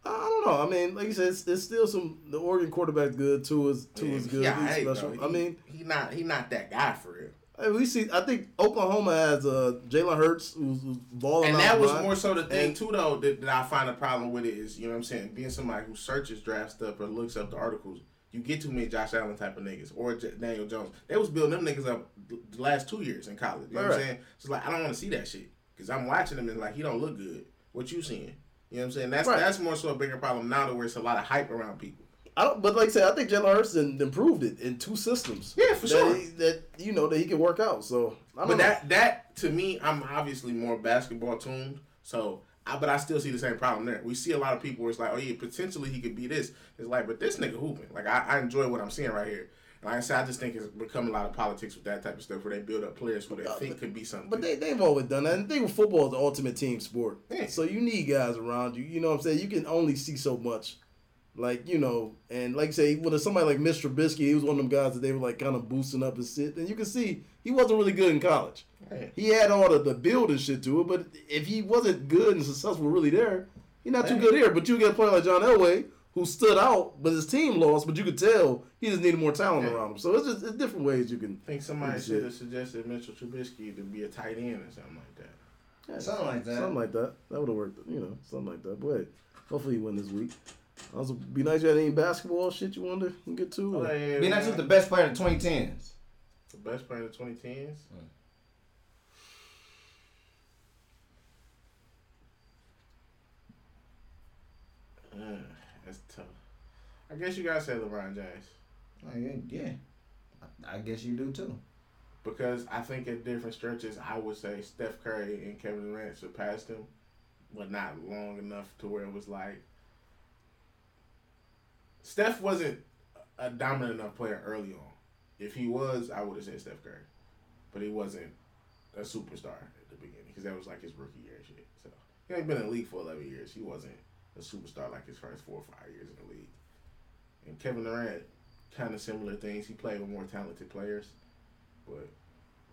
I don't know. I mean, like you said, it's, it's still some – the Oregon quarterback's good. Tua's, Tua's good. Yeah, he's special. He, I mean – he not he not that guy for real. We see. I think Oklahoma has uh, Jalen Hurts, who's, who's balling out. And that was more so the thing, and, too, though, that, that I find a problem with it is, you know what I'm saying, being somebody who searches draft stuff or looks up the articles, you get too many Josh Allen type of niggas or J- Daniel Jones. They was building them niggas up the last two years in college. You know right. what I'm saying? So, like, I don't want to see that shit because I'm watching him and, like, he don't look good. What you seeing? You know what I'm saying? That's right. That's more so a bigger problem now to where it's a lot of hype around people. I don't, but like I said, I think Jalen Hurts improved it in two systems. Yeah, for that sure. He, that you know that he can work out. So, I don't but know. that that to me, I'm obviously more basketball tuned. So, I, but I still see the same problem there. We see a lot of people where it's like, oh yeah, potentially he could be this. It's like, but this nigga hooping. Like I, I enjoy what I'm seeing right here. Like I said, I just think it's become a lot of politics with that type of stuff where they build up players who they uh, think but, could be something. But they, they've always done that. And I think football is the ultimate team sport. Yeah. So you need guys around you. You know what I'm saying? You can only see so much. Like, you know, and like I say, with somebody like Mitchell Trubisky, he was one of them guys that they were like kind of boosting up and shit. And you can see he wasn't really good in college. Yeah. He had all the, the build and shit to it. But if he wasn't good and successful really there, he's not yeah. too good here. But you get a player like John Elway, who stood out, but his team lost, but you could tell he just needed more talent yeah. around him. So it's just it's different ways you can. I think somebody should have suggested Mitchell Trubisky to be a tight end or something like that. Yeah, something like that. Something like that. That would have worked, you know, something like that. But hey, hopefully you win this week. Also, be nice you had any basketball shit you wanted to get to. Oh, yeah, be nice yeah. with the best player of the twenty tens. The best player of the twenty tens? Hmm. Mm. That's tough. I guess you gotta say LeBron James. Oh, yeah, yeah. I, I guess you do too. Because I think at different stretches, I would say Steph Curry and Kevin Durant surpassed him, but not long enough to where it was like Steph wasn't a dominant enough player early on. If he was, I would have said Steph Curry, but he wasn't a superstar at the beginning because that was like his rookie year and shit. So he ain't been in the league for eleven years. He wasn't a superstar like his first four or five years in the league. And Kevin Durant, kind of similar things. He played with more talented players, but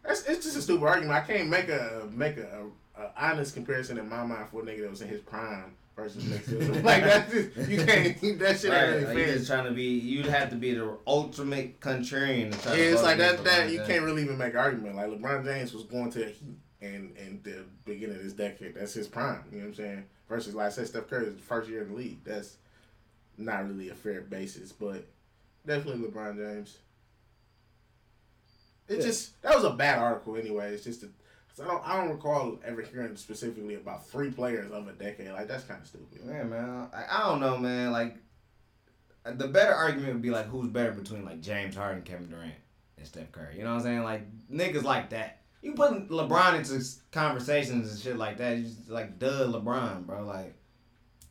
that's, it's just a stupid argument. I can't make a make a, a, a honest comparison in my mind for a nigga that was in his prime versus next year. Like that's just, you can't keep that shit out of your just trying to be. You'd have to be the ultimate contrarian. Yeah, it's like that. That you can't really even make an argument. Like LeBron James was going to the Heat and and the beginning of this decade. That's his prime. You know what I'm saying? Versus, like I said, Steph Curry is the first year in the league. That's not really a fair basis, but definitely LeBron James. It yeah. just that was a bad article anyway. It's just a, I don't I don't recall ever hearing specifically about three players of a decade. Like that's kind of stupid. Man, man, I, I don't know, man. Like the better argument would be like who's better between like James Harden, Kevin Durant, and Steph Curry. You know what I'm saying? Like niggas like that. You put LeBron into conversations and shit like that. You just like, duh, LeBron, bro. Like.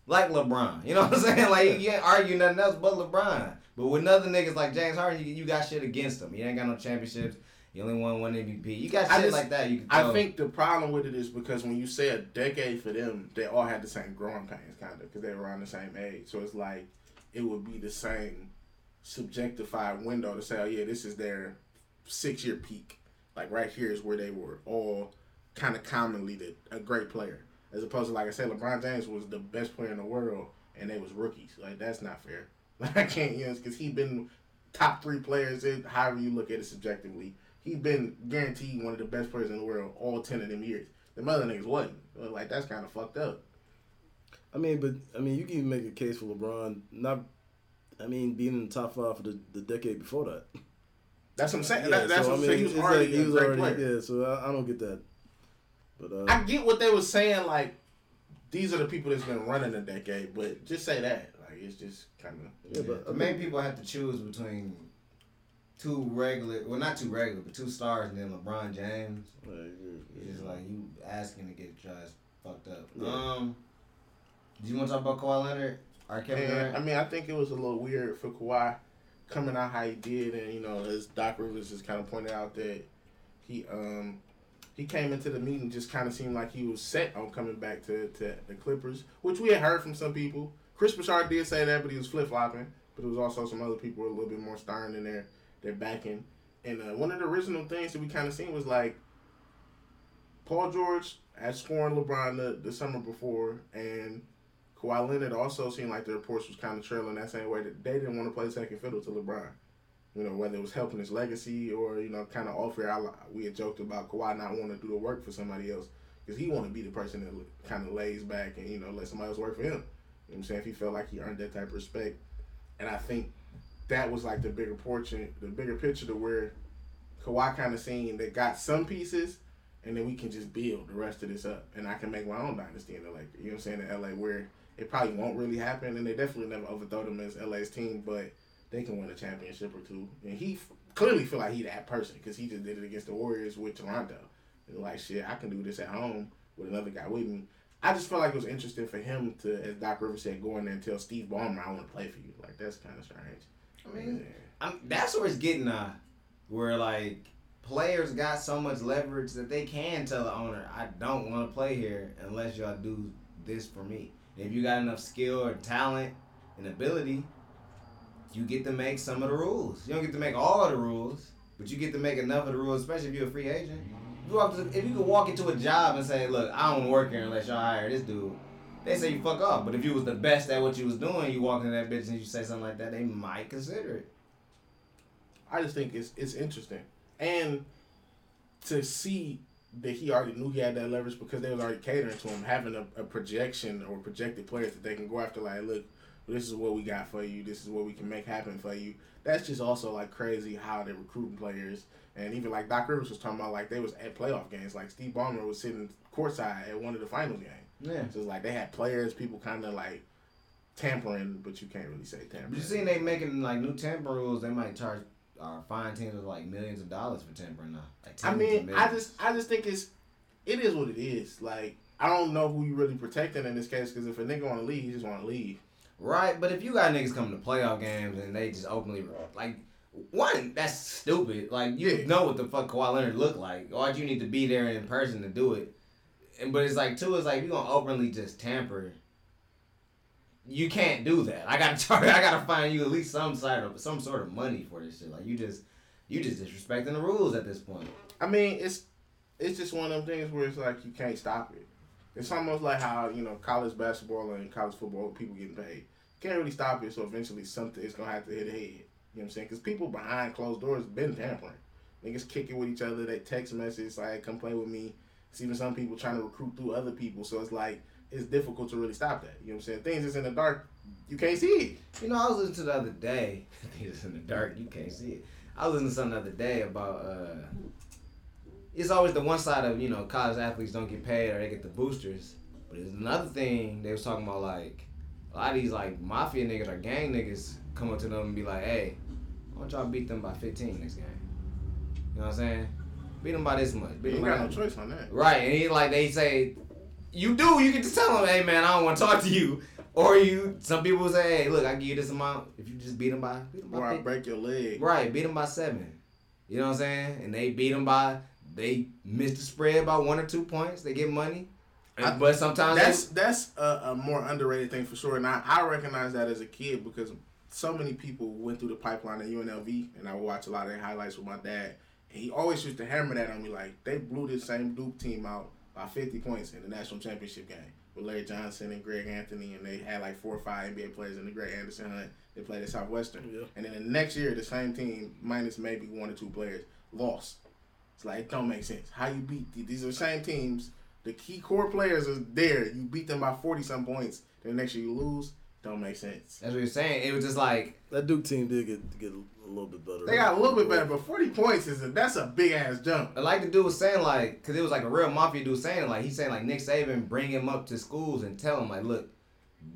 Like LeBron, you know what I'm saying? Like, you can't argue nothing else but LeBron. But with other niggas like James Harden, you, you got shit against him. You ain't got no championships. You only won one M V P. You got shit just, like that. You can I think the problem with it is because when you say a decade for them, they all had the same growing pains, kind of, because they were around the same age. So it's like it would be the same subjectified window to say, oh, yeah, this is their six-year peak. Like, right here is where they were all kind of commonly the, a great player. As opposed to, like I said, LeBron James was the best player in the world, and they was rookies. Like, that's not fair. Like, I can't, you know, because he's been top three players, in, however you look at it subjectively. He's been guaranteed one of the best players in the world all ten of them years. The other niggas wasn't. Like, that's kind of fucked up. I mean, but, I mean, you can even make a case for LeBron not, I mean, being in the top five for the, the decade before that. That's what I'm saying. Yeah, that, that's so, what I'm I mean, saying. He was already like, he was a great already, player. Yeah, so I, I don't get that. But, uh, I get what they were saying, like, these are the people that's been running a decade, but just say that. Like, it's just kind of... Yeah, but I mean, many people have to choose between two regular... Well, not two regular, but two stars and then LeBron James. Right, yeah, it's yeah. like, you asking to get your ass fucked up. Yeah. Um, do you want to talk about Kawhi Leonard or Kevin Durant? I mean, I think it was a little weird for Kawhi coming out how he did, and, you know, as Doc Rivers just kind of pointed out that he... um. He came into the meeting just kind of seemed like he was set on coming back to, to the Clippers, which we had heard from some people. Chris Bouchard did say that, but he was flip-flopping. But there was also some other people who were a little bit more stern in their, their backing. And uh, one of the original things that we kind of seen was like Paul George had sworn LeBron the, the summer before, and Kawhi Leonard also seemed like the reports was kind of trailing that same way that they didn't want to play second fiddle to LeBron. You know, whether it was helping his legacy or, you know, kind of off air, we had joked about Kawhi not wanting to do the work for somebody else because he wanted to be the person that kind of lays back and, you know, let somebody else work for him. You know what I'm saying? If he felt like he earned that type of respect. And I think that was like the bigger portion, the bigger picture to where Kawhi kind of seen that got some pieces and then we can just build the rest of this up and I can make my own dynasty in L A. You know what I'm saying? In L A where It probably won't really happen, and they definitely never overthrow them as L A's team, but they can win a championship or two. And he f- clearly feel like he that person because he just did it against the Warriors with Toronto. And like, shit, I can do this at home with another guy with me. I just felt like it was interesting for him to, as Doc Rivers said, go in there and tell Steve Ballmer, I want to play for you. Like, that's kind of strange. I mean, yeah. I'm, that's where it's getting uh, where, like, players got so much leverage that they can tell the owner, I don't want to play here unless y'all do this for me. If you got enough skill or talent and ability, you get to make some of the rules. You don't get to make all of the rules, but you get to make enough of the rules, especially if you're a free agent. You walk to, if you could walk into a job and say, look, I don't work here unless y'all hire this dude, they say you fuck off. But if you was the best at what you was doing, you walk into that bitch and you say something like that, they might consider it. I just think it's it's interesting. And to see that he already knew he had that leverage because they was already catering to him, having a, a projection or projected players that they can go after, like, look, this is what we got for you, this is what we can make happen for you. That's just also, like, crazy how they're recruiting players. And even, like, Doc Rivers was talking about, like, they was at playoff games. Like, Steve Ballmer was sitting courtside at one of the finals games. Yeah. So, it's like, they had players, people kind of, like, tampering, but you can't really say tampering. But you seen they making, like, new tampering rules. They might charge Uh, fine teams with like millions of dollars for tampering now. Like, I mean, I just, I just think it's, it is what it is. Like, I don't know who you really protecting in this case because if a nigga want to leave, he just want to leave. Right, but if you got niggas coming to playoff games and they just openly like, one, that's stupid. Like, you yeah. know what the fuck Kawhi Leonard look like. Why do you need to be there in person to do it? And but it's like two, it's like you gonna openly just tamper. You can't do that. I gotta charge. I gotta find you at least some side of some sort of money for this shit. Like you just, you just disrespecting the rules at this point. I mean, it's, it's just one of them things where it's like you can't stop it. It's almost like how you know college basketball and college football people getting paid. You can't really stop it. So eventually something is gonna have to hit the head. You know what I'm saying? Because people behind closed doors been tampering. Niggas kicking with each other. They text message like, "Come play with me." It's even some people trying to recruit through other people. So it's like, it's difficult to really stop that. You know what I'm saying? Things that's in the dark, you can't see it. You know, I was listening to the other day. Things that's in the dark, you can't see it. I was listening to something the other day about, uh, it's always the one side of, you know, college athletes don't get paid or they get the boosters. But there's another thing they was talking about, like, a lot of these, like, mafia niggas or gang niggas come up to them and be like, hey, why don't y'all beat them by fifteen next game? You know what I'm saying? Beat them by this much. Beat you them ain't by got no choice on that. Right, and he, like, they say... You do. You can just tell them, hey, man, I don't want to talk to you. Or you, some people say, hey, look, I give you this amount. If you just beat them by. Beat them by or I break your leg. Right. Beat them by seven. You know what I'm saying? And they beat them by, they missed the spread by one or two points. They get money. I, but sometimes. That's they, that's a, a more underrated thing for sure. And I, I recognize that as a kid because so many people went through the pipeline at U N L V. And I watched a lot of their highlights with my dad. And he always used to hammer that on me. Like, they blew this same Duke team out by fifty points in the national championship game with Larry Johnson and Greg Anthony, and they had like four or five N B A players in the Greg Anderson hunt. They played at Southwestern. Yeah. And then the next year, the same team, minus maybe one or two players, lost. It's like, it don't make sense. How you beat these? These are the same teams. The key core players are there. You beat them by forty-some points. Then the next year you lose. Don't make sense. That's what you're saying. It was just like... That Duke team did get get a little bit better. They got a little bit better, but forty points, is a, that's a big-ass jump. I like the dude was saying, like... Because it was like a real mafia dude saying, like... He's saying, like, Nick Saban bring him up to schools and tell him, like, look...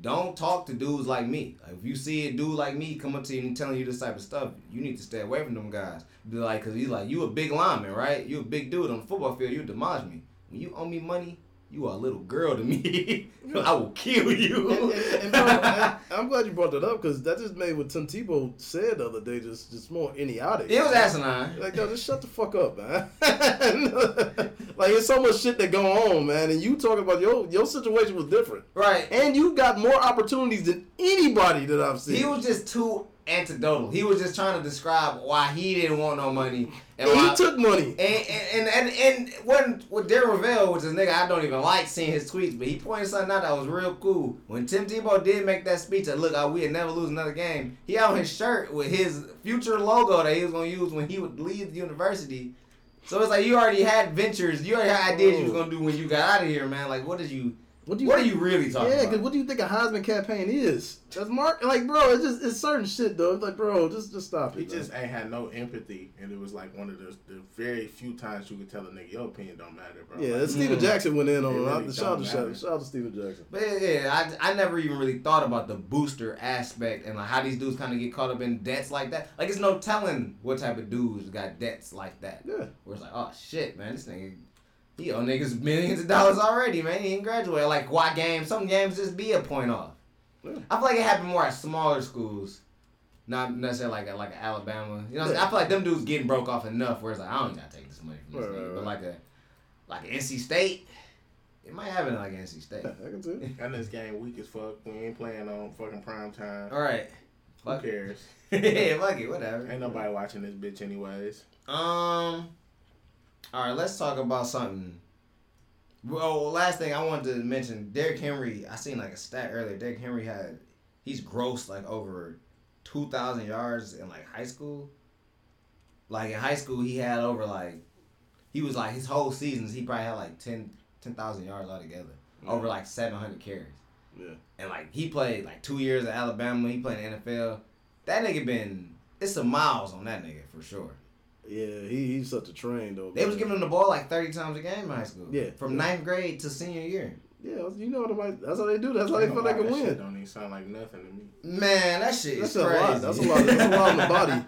Don't talk to dudes like me. Like, if you see a dude like me come up to you and telling you this type of stuff, you need to stay away from them guys. Be like... Because he's like, you a big lineman, right? You a big dude on the football field. You demolish me. When you owe me money... You are a little girl to me. I will kill you. And, and, and, no, I'm glad you brought that up because that just made what Tim Tebow said the other day just, just more idiotic. It was asinine. Like, yo, just shut the fuck up, man. Like, there's so much shit that go on, man. And you talking about your your situation was different. Right. And you got more opportunities than anybody that I've seen. He was just too anecdotal. He was just trying to describe why he didn't want no money. And why, he took money. And and and, and, and wasn't with Darren Ravel, which is a nigga I don't even like seeing his tweets, but he pointed something out that was real cool. When Tim Tebow did make that speech that look, oh, we'll never lose another game, he had on his shirt with his future logo that he was gonna use when he would leave the university. So it's like you already had ventures, you already had ideas you was gonna do when you got out of here, man. Like what did you What do you? What think, are you really talking? Yeah, because what do you think a Heisman campaign is? That's Mark. Like, bro, it's just it's certain shit though. It's like, bro, just just stop it. He just ain't had no empathy, and it was like one of the, the very few times you could tell a nigga your opinion don't matter, bro. Yeah, like, Steven mm, Jackson went in on him. Really shout, shout, shout out to Steven Jackson. But yeah, yeah I, I never even really thought about the booster aspect and like how these dudes kind of get caught up in debts like that. Like, it's no telling what type of dudes got debts like that. Yeah. Where it's like, oh shit, man, this nigga. He owe niggas millions of dollars already, man. He didn't graduate. Like, why games? Some games just be a point off. Yeah. I feel like it happened more at smaller schools. Not necessarily like a, like a Alabama. You know what I'm yeah. I feel like them dudes getting broke off enough where it's like, I don't got to take this money from this right, nigga. Right, but like a like an N C State, it might happen like N C State. I can too. I know this game weak as fuck. We ain't playing on fucking prime time. All right. Who fuck cares? Yeah, fuck it. Whatever. Ain't nobody watching this bitch anyways. Um... All right, let's talk about something. Oh, last thing I wanted to mention, Derrick Henry, I seen like a stat earlier. Derrick Henry had, he's grossed like over two thousand yards in like high school. Like in high school, he had over like, he was like his whole seasons, he probably had like ten thousand yards altogether. Yeah. Over like seven hundred carries. Yeah. And like he played like two years at Alabama. He played in the N F L. That nigga been, it's some miles on that nigga for sure. Yeah, he, he's such a train, though. They man. was giving him the ball like thirty times a game in high school. Yeah. From yeah. ninth grade to senior year. Yeah, you know what that's how they do. That's how they feel they can that win. Shit don't even sound like nothing to me. Man, that shit that's is crazy. Lot. That's a lot. That's a lot on the body.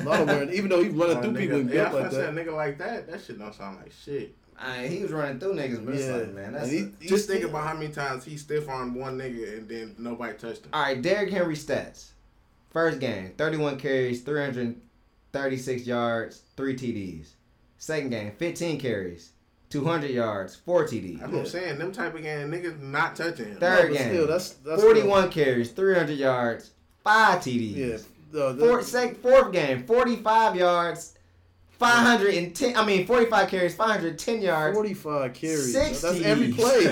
A lot of wearing, even though he's running oh, through nigga, people and yeah, like that. A nigga like that, that shit don't sound like shit. I mean, he was running through niggas, but yeah. it's like, man, that's... He, a, he, just he, think about how many times he stiff-armed one nigga and then nobody touched him. All right, Derrick Henry stats. First game, thirty-one carries, three hundred... thirty-six yards, three T Ds. Second game, fifteen carries, two hundred yards, four T Ds. That's what I'm saying. Them type of game, niggas not touching him. Third no, game, still, that's, that's forty-one cool. carries, three hundred yards, five T Ds. Yeah. No, fourth, sec, fourth game, forty-five yards, five hundred ten. I mean, forty-five carries, five hundred ten yards. forty-five carries. six That's T Ds. Every play.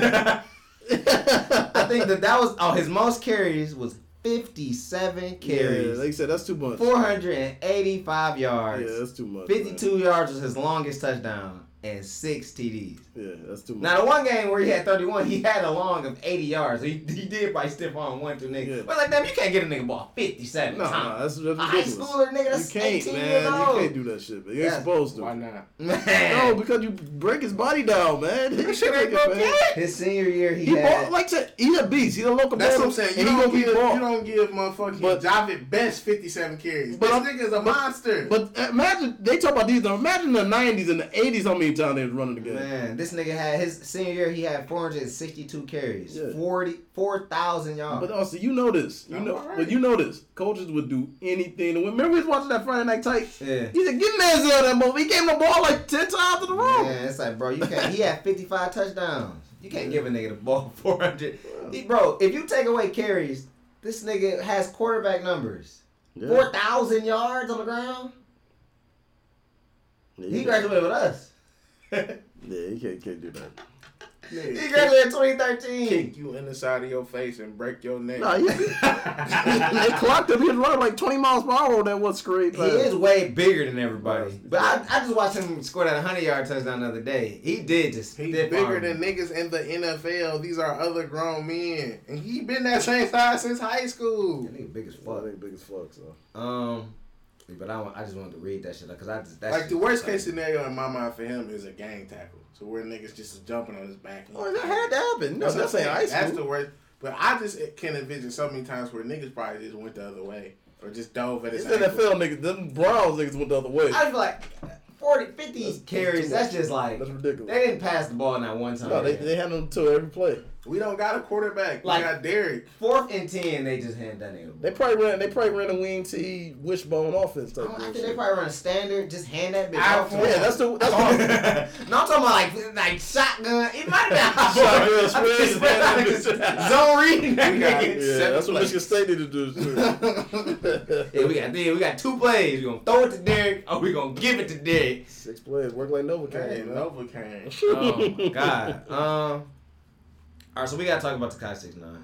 I think that that was... Oh, his most carries was... fifty-seven carries. Yeah, like you said, that's too much. four hundred eighty-five yards. Yeah, that's too much. fifty-two man. Yards was his longest touchdown and six T Ds. Yeah, that's too much. Now, the one game where he had thirty-one, he had a long of eighty yards. He, he did probably stiff on one two niggas. Yeah. But like, damn, you can't get a nigga ball fifty-seven times. No, no, that's, that's a high schooler nigga, that's you can't, eighteen man. Years old. You can't do that shit, man. You ain't that's, supposed to. Why not? Man. No, because you break his body down, man. His, shit ain't broke yet. His senior year, he, he had... Bought, like, he's a beast. He's a local That's what I'm saying. You don't, give, you don't give motherfucking Javid Best fifty-seven carries. But this nigga's a monster. But imagine, they talk about these, imagine the nineties and the eighties, how many times they was running the game. Man, this nigga had, his senior year, he had four hundred sixty-two carries. Yeah. forty-four thousand yards. But also, you know this. You know, right. But you know this. Coaches would do anything to win. Remember we was watching that Friday Night Tights? Yeah. He said, give Manziel that ball. He gave him the ball like ten times in a row. Yeah, it's like, bro, you can't. He had fifty-five touchdowns. You can't give a nigga the ball four hundred. He, bro, if you take away carries, this nigga has quarterback numbers. Yeah. four thousand yards on the ground? Yeah, he graduated with us. Yeah, you can't, can't do that. Yeah, he graduated in twenty thirteen. Kick you in the side of your face and break your neck. Nah, he, they clocked him. He was running like twenty miles per hour on that one screen. He is way bigger than everybody. But I, I just watched him score that one hundred yard touchdown the other day. He did just He's bigger than niggas in the N F L. These are other grown men. And he been that same size since high school. That nigga big as fuck. That nigga big as fuck, so. Um... But I, I just wanted to read that shit because I just that like the worst case scenario in my mind for him is a gang tackle, so where niggas just is jumping on his back. Oh, that had to happen. No, that's saying high school. That's the worst. But I just can envision so many times where niggas probably just went the other way or just dove at his. These N F L niggas, them Browns niggas went the other way. I was like forty, fifty that's carries. That's just like that's ridiculous. They didn't pass the ball in that one time. No, they man. they had them to every play. We don't got a quarterback. Like, we got Derrick. Fourth and ten, they just hand that nigga. They probably ran. They probably ran a wing T wishbone offense. Type I, I think they probably run a standard. Just hand that bitch off. Yeah, him. that's the. That's awesome. No, I'm talking about like like shotgun. It might be zone reading. That got, yeah, that's plays. What Michigan State need to do. Yeah, we got we got two plays. We are gonna throw it to Derrick, or we are gonna give it to Derrick. Six plays. Work like Novocaine. Novocaine. Oh my god. Um. All right, so we got to talk about Tekashi six nine.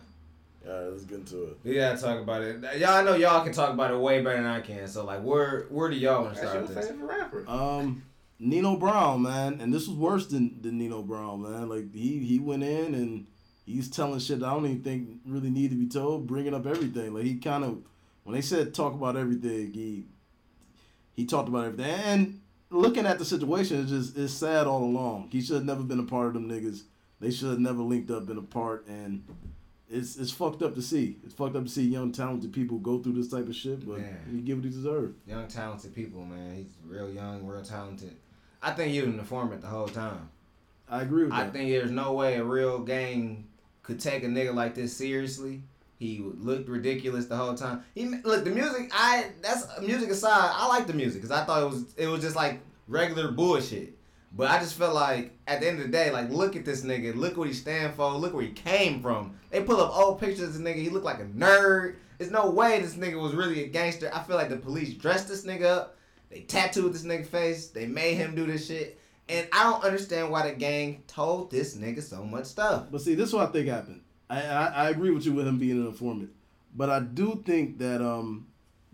All right, let's get into it. We got to talk about it. Y'all, I know y'all can talk about it way better than I can. So, like, where where do y'all want to start with this? Favorite rapper. Um, Nino Brown, man. And this was worse than, than Nino Brown, man. Like, he, he went in and he's telling shit that I don't even think really need to be told, bringing up everything. Like, he kind of, when they said talk about everything, he he talked about everything. And looking at the situation, it's just it's sad all along. He should have never been a part of them niggas. They should have never linked up, been apart, and it's it's fucked up to see. It's fucked up to see young, talented people go through this type of shit, but man, you give what they deserve. Young, talented people, man. He's real young, real talented. I think you was an informant the whole time. I agree with I that. I think there's no way a real gang could take a nigga like this seriously. He looked ridiculous the whole time. He look the music. I that's music aside. I like the music because I thought it was it was just like regular bullshit. But I just felt like at the end of the day, like look at this nigga. Look what he stand for. Look where he came from. They pull up old pictures of this nigga. He looked like a nerd. There's no way this nigga was really a gangster. I feel like the police dressed this nigga up. They tattooed this nigga face. They made him do this shit. And I don't understand why the gang told this nigga so much stuff. But see, this is what I think happened. I, I, I agree with you with him being an informant, but I do think that um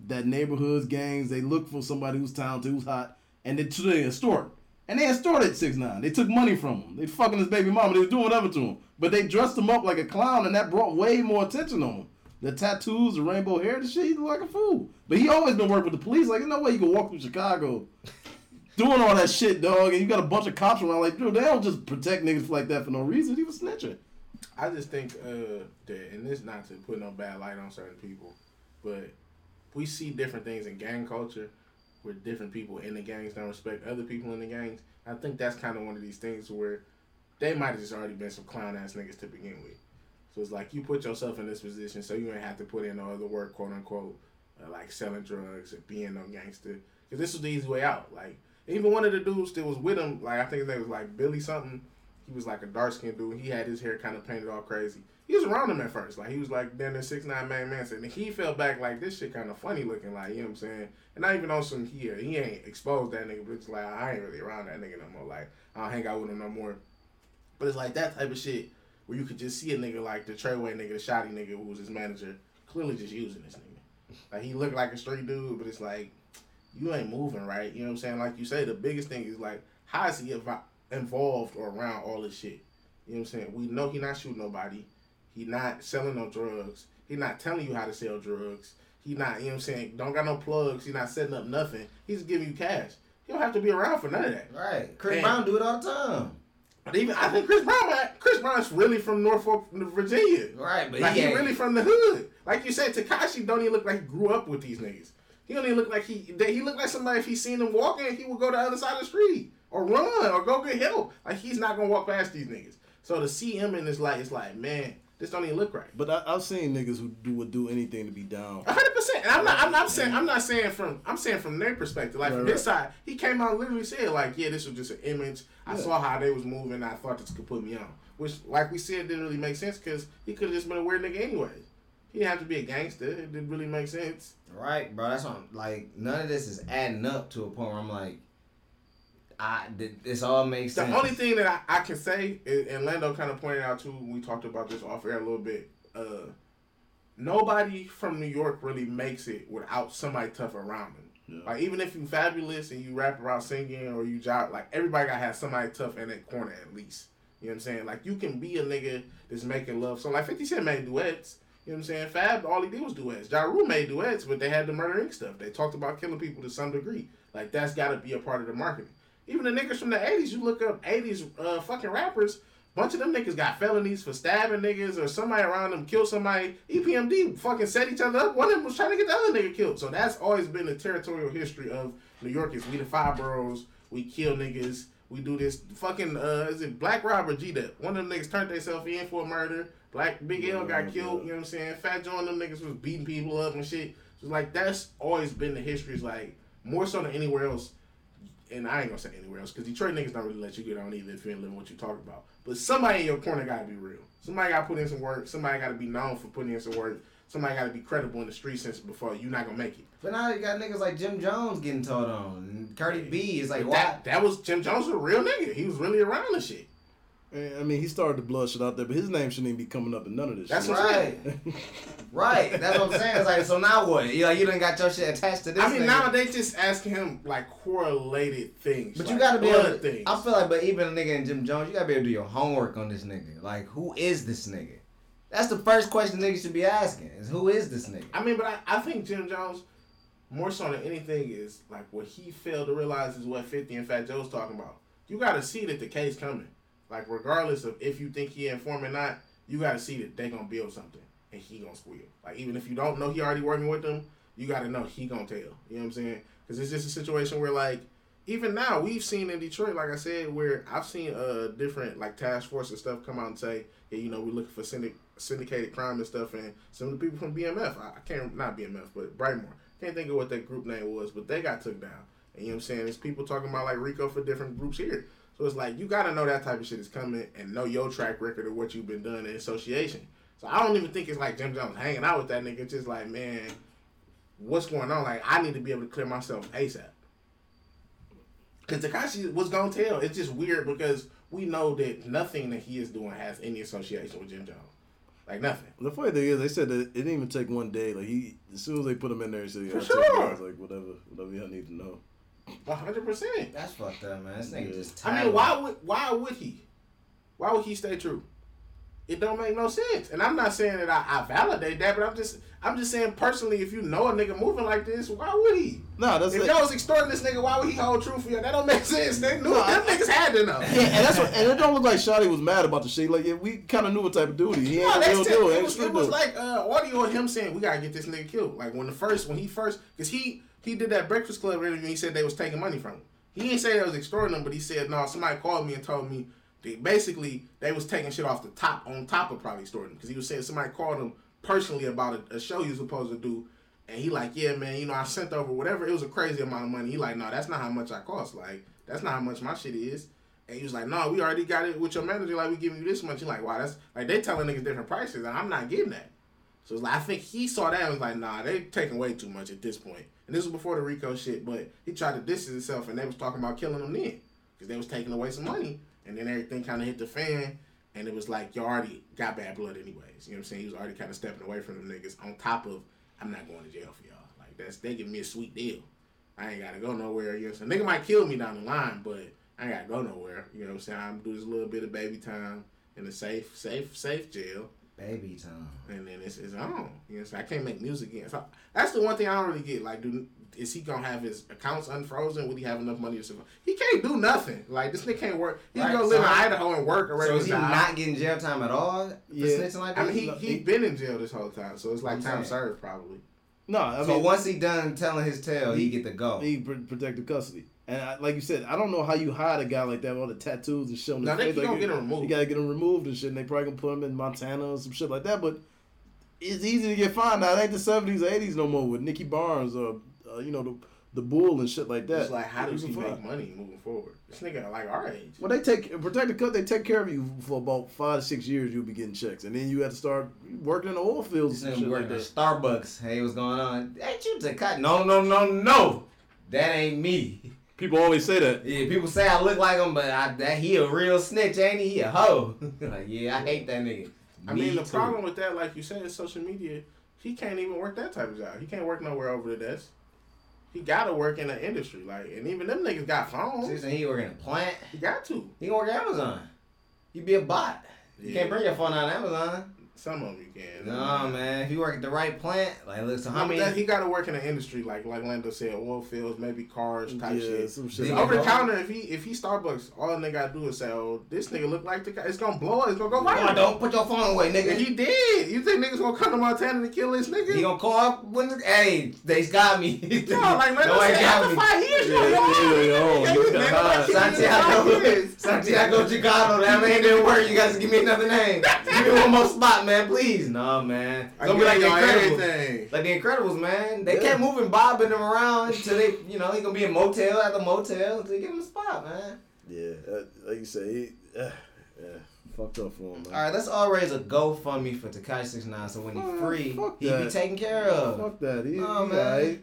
that neighborhoods, gangs, they look for somebody who's talented, who's hot, and they, they extort. And they extorted six nine. They took money from him. They fucking his baby mama. They were doing whatever to him. But they dressed him up like a clown, and that brought way more attention on him. The tattoos, the rainbow hair, the shit, he looked like a fool. But he always been working with the police. Like, there's no way you can walk through Chicago doing all that shit, dog, and you got a bunch of cops around. Like, dude, they don't just protect niggas like that for no reason. He was snitching. I just think uh, that, and this not to put no bad light on certain people, but we see different things in gang culture where different people in the gangs don't respect other people in the gangs. I think that's kind of one of these things where they might have just already been some clown-ass niggas to begin with. So it's like you put yourself in this position so you ain't have to put in no other work, quote-unquote, uh, like selling drugs or being no gangster. Because this was the easy way out. Like, even one of the dudes that was with him, like I think his name was like Billy something. He was like a dark-skinned dude. He had his hair kind of painted all crazy. He was around him at first. Like, he was like, then the six nine man man said, and he fell back like, this shit kind of funny looking, like, you know what I'm saying? And not even on some here. He ain't exposed that nigga, but it's like, I ain't really around that nigga no more. Like, I don't hang out with him no more. But it's like that type of shit where you could just see a nigga like the Treyway nigga, the Shotty nigga, who was his manager, clearly just using this nigga. Like, he looked like a straight dude, but it's like, you ain't moving right. You know what I'm saying? Like you say, the biggest thing is like, how is he ev- involved or around all this shit? You know what I'm saying? We know he not shooting nobody. He not selling no drugs. He not telling you how to sell drugs. He not, you know what I'm saying, don't got no plugs. He not setting up nothing. He's giving you cash. He don't have to be around for none of that. Right. Chris and Brown do it all the time. But even I think Chris Brown, Chris Brown's really from Norfolk, Virginia. Right, but like, he, he really from the hood. Like you said, Tekashi don't even look like he grew up with these niggas. He don't even look like he, he look like somebody if he seen him walking, he would go to the other side of the street or run or go get help. Like, he's not going to walk past these niggas. So to see him in this light, it's like, man, this don't even look right. But I, I've seen niggas who do, would do anything to be down. one hundred percent. And I'm not, I'm not saying, I'm not saying from, I'm saying from their perspective. Like, right, from his right. side, he came out and literally said, like, yeah, this was just an image. Yeah. I saw how they was moving. I thought this could put me on. Which, like we said, didn't really make sense because he could have just been a weird nigga anyways. He didn't have to be a gangster. It didn't really make sense. Right, bro. That's on. Like, none of this is adding up to a point where I'm like, I this all makes the sense. The only thing that I, I can say, and Lando kind of pointed out too, we talked about this off air a little bit. Uh, nobody from New York really makes it without somebody tough around them. Yeah. Like, even if you fabulous and you rap about singing or you job, like, everybody gotta have somebody tough in that corner at least. You know what I'm saying? Like, you can be a nigga that's making love. So like fifty Cent made duets. You know what I'm saying? Fab, all he did was duets. Ja Rule made duets, but they had the Murder Inc stuff. They talked about killing people to some degree. Like, that's got to be a part of the marketing. Even the niggas from the eighties, you look up eighties uh, fucking rappers, bunch of them niggas got felonies for stabbing niggas or somebody around them killed somebody. E P M D fucking set each other up. One of them was trying to get the other nigga killed. So that's always been the territorial history of New York is we the five boroughs, we kill niggas, we do this fucking, uh, is it Black Rob or G-Dep? One of them niggas turned themselves in for a murder. Black Big L got killed, you know what I'm saying? Fat Joe and them niggas was beating people up and shit. So, like, that's always been the history. It's like, more so than anywhere else, and I ain't gonna say anywhere else, because Detroit niggas don't really let you get on either if you ain't living what you talking about. But somebody in your corner gotta be real. Somebody gotta put in some work. Somebody gotta be known for putting in some work. Somebody gotta be credible in the street sense before you're not gonna make it. But now you got niggas like Jim Jones getting told on. And Cardi B is like, why? That, that was, Jim Jones was a real nigga. He was really around the shit. I mean, he started the bloodshed out there, but his name shouldn't even be coming up in none of this. That's shit. Right. Right. That's what I'm saying. It's like, so now what? You like, you done got your shit attached to this. I mean, thing. Now they just asking him like correlated things. But like, you gotta be able to, things. I feel like, but even a nigga in Jim Jones, you gotta be able to do your homework on this nigga. Like, who is this nigga? That's the first question niggas should be asking, is who is this nigga? I mean, but I, I think Jim Jones, more so than anything, is like what he failed to realize is what fifty and Fat Joe's talking about. You gotta see that the case coming. Like, regardless of if you think he informed or not, you got to see that they going to build something, and he going to squeal. Like, even if you don't know he already working with them, you got to know he going to tell. You know what I'm saying? Because it's just a situation where, like, even now, we've seen in Detroit, like I said, where I've seen uh, different, like, task force and stuff come out and say, yeah, you know, we're looking for syndic- syndicated crime and stuff, and some of the people from B M F, I, I can't, not B M F, but Brightmoor, can't think of what that group name was, but they got took down. And you know what I'm saying? There's people talking about, like, RICO for different groups here. So it's like, you got to know that type of shit is coming and know your track record of what you've been doing in association. So I don't even think it's like Jim Jones hanging out with that nigga. It's just like, man, what's going on? Like, I need to be able to clear myself ASAP. Because Tekashi was going to tell. It's just weird because we know that nothing that he is doing has any association with Jim Jones. Like, nothing. The funny thing is, they said that it didn't even take one day. Like, he, as soon as they put him in there, he said, yeah, for sure. I was like, whatever, whatever y'all need to know. one hundred percent. That's fucked up, man. This nigga yeah. just tired. I mean, why would why would he? Why would he stay true? It don't make no sense. And I'm not saying that I, I validate that, but I'm just I'm just saying personally, if you know a nigga moving like this, why would he? No, that's if like, y'all was extorting this nigga, why would he hold true for you? That don't make sense. They knew no, them I, niggas had to know. Yeah, and that's what. And it don't look like Shotty was mad about the shit. Like, yeah, we kind of knew what type of dude he. No, that's it. It was, it was like uh, audio of him saying, "We gotta get this nigga killed." Like when the first, when he first, because he. He did that Breakfast Club interview and he said they was taking money from him. He didn't say they was extorting him, but he said, no, somebody called me and told me they basically they was taking shit off the top, on top of probably extorting him. Because he was saying somebody called him personally about a, a show he was supposed to do. And he like, yeah, man, you know, I sent over whatever. It was a crazy amount of money. He like, no, that's not how much I cost. Like, that's not how much my shit is. And he was like, no, we already got it with your manager. Like, we giving you this much. He like, wow, that's, like, they telling niggas different prices. And I'm not getting that. So it's like, I think he saw that and was like, nah, they taking way too much at this point. And this was before the RICO shit, but he tried to distance himself, and they was talking about killing him then because they was taking away some money. And then everything kind of hit the fan, and it was like, you already got bad blood anyways. You know what I'm saying? He was already kind of stepping away from them niggas on top of, I'm not going to jail for y'all. Like, that's they give me a sweet deal. I ain't got to go nowhere. You know what I'm saying? Nigga might kill me down the line, but I ain't got to go nowhere. You know what I'm saying? I'm do this little bit of baby time in a safe, safe, safe jail. Baby time. And then it's it's on. You know, so I can't make music again. So that's the one thing I don't really get. Like, do is he gonna have his accounts unfrozen? Would he have enough money to survive? He can't do nothing. Like, this nigga can't work. He right. gonna live so, in Idaho and work already. So is he die. Not getting jail time at all? Yeah. For snitching like that? I mean, he he been in jail this whole time, so it's like time served probably. No, I mean, so once he done telling his tale, he, he get to go. He protective custody. And I, like you said, I don't know how you hide a guy like that with all the tattoos and shit on his face. Now, they don't get him removed. You got to get him removed and shit, and they probably going to put him in Montana or some shit like that. But it's easy to get fined now. It ain't the seventies or eighties no more with Nicky Barnes or, uh, you know, the the Bull and shit like that. It's like, how does he make money moving forward? This nigga like our age. Well, they take protective custody, they take care of you for about five to six years. You'll be getting checks, and then you have to start working in the oil fields. This nigga worked at Starbucks. Hey, what's going on? Ain't you the cut? No, no, no, no. That ain't me. People always say that. Yeah, people say I look like him, but I, that he a real snitch, ain't he? He a hoe. Like, yeah, I hate that nigga. I Me mean, the too. Problem with that, like you said, is social media. He can't even work that type of job. He can't work nowhere over the desk. He gotta work in the industry, like, and even them niggas got phones. See, he work in a plant. He got to. He can work at Amazon. You be a bot. Yeah. You can't bring your phone on Amazon. Some of them you can. No, man. man. If you work at the right plant, like, look, so how many... He got to work in an industry, like like Lando said, oil fields, maybe cars, type yeah, shit. Some shit. Over the counter, if he if he Starbucks, all they got to do is say, oh, this nigga look like the guy. It's going to blow up. It's going to go viral. No, don't put your phone away, nigga. And he did. You think niggas going to come to Montana to kill this nigga? He going to call up when... Hey, they got me. No, like, Lando said, after five years, you're home. Santiago, Santiago Gigano, that man didn't work. You guys give me another name. Give me one more spot, man, please. No, man. It's going to be like the Incredibles. Everything. Like the Incredibles, man. They yeah. kept moving Bob and them around until they, you know, he going to be in motel after motel until they give him a spot, man. Yeah, uh, like you say, he, uh, yeah, fucked up for him, man. All right, let's all raise a GoFundMe for Tekashi six nine nine so when he's free, he be taken care of. Fuck that. He, no, he man. Right.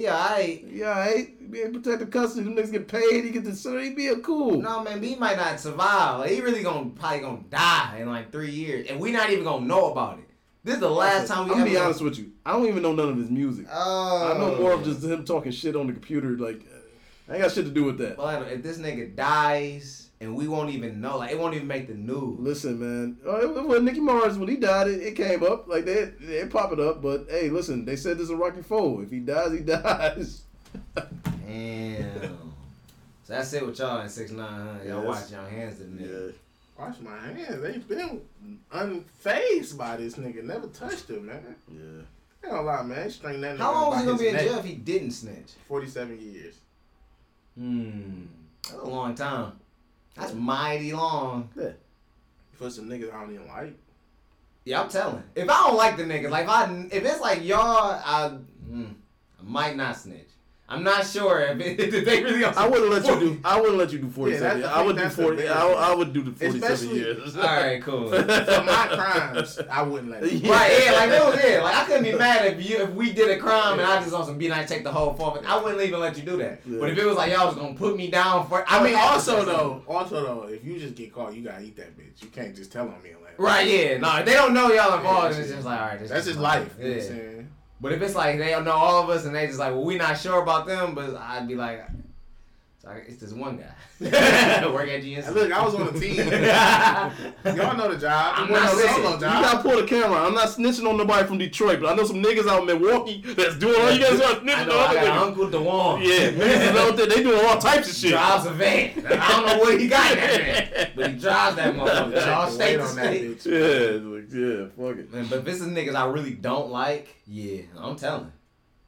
He all right. He all right. Be able to protect the customers. Them niggas get paid. He get the so he be a cool. No, man, but he might not survive. Like, he really gonna probably gonna die in like three years, and we not even gonna know about it. This is the last time we. I'm gonna be honest with you. I don't even know none of his music. Oh. I know more of just him talking shit on the computer. Like, I ain't got shit to do with that. But if this nigga dies. And we won't even know. Like, it won't even make the news. Listen, man. Well, Nicki Minaj, when he died, it, it came up. Like, they they pop it up. But, hey, listen, they said this is a Rocky Four. If he dies, he dies. Damn. So that's it with y'all at six nine, huh? Y'all yes. Watch y'all hands to the nigga. Yeah. Watch my hands. They've been unfazed by this nigga. Never touched him, man. Yeah. I ain't gonna lie, man. String that nigga. How long was he gonna be in jail if he didn't snitch? forty-seven years. Hmm. That's a long time. That's mighty long. Yeah. For some niggas I don't even like. Yeah, I'm telling. If I don't like the niggas, like if I, if it's like y'all, I, mm, I might not snitch. I'm not sure if, it, if they really. I wouldn't let forty. You do. I wouldn't let you do forty-seven. Yeah, I would do forty. I, I would do the forty-seven Especially, years. All right, cool. For my crimes, I wouldn't let. You. Yeah. Right, yeah, like that was it. Like I couldn't be mad if you if we did a crime yeah. and I just on some beat and I take the whole forfeit. I wouldn't even let you do that. Yeah. But if it was like y'all was gonna put me down for, I, I mean, also though, also though, if you just get caught, you gotta eat that bitch. You can't just tell on me and let. Right, yeah, no, if they don't know y'all involved. Yeah, it's just like all right, that's, that's just life. You know what I'm saying? But if it's like they don't know all of us and they just like, well, we not sure about them, but I'd be like, it's this one guy. Work at G N C. Hey, look, I was on the team. Y'all know the job. I'm not solo job. You gotta pull the camera. I'm not snitching on nobody from Detroit, but I know some niggas out in Milwaukee that's doing all you guys are snitching on. I know, I got Uncle DeWong. Yeah, niggas out there, they doing all types of shit. Drives a van. I don't know what he got in that van, but he drives that motherfucker. Y'all stay on that bitch. Yeah, like, yeah, fuck it. Man, but if it's the niggas I really don't like, yeah, I'm telling.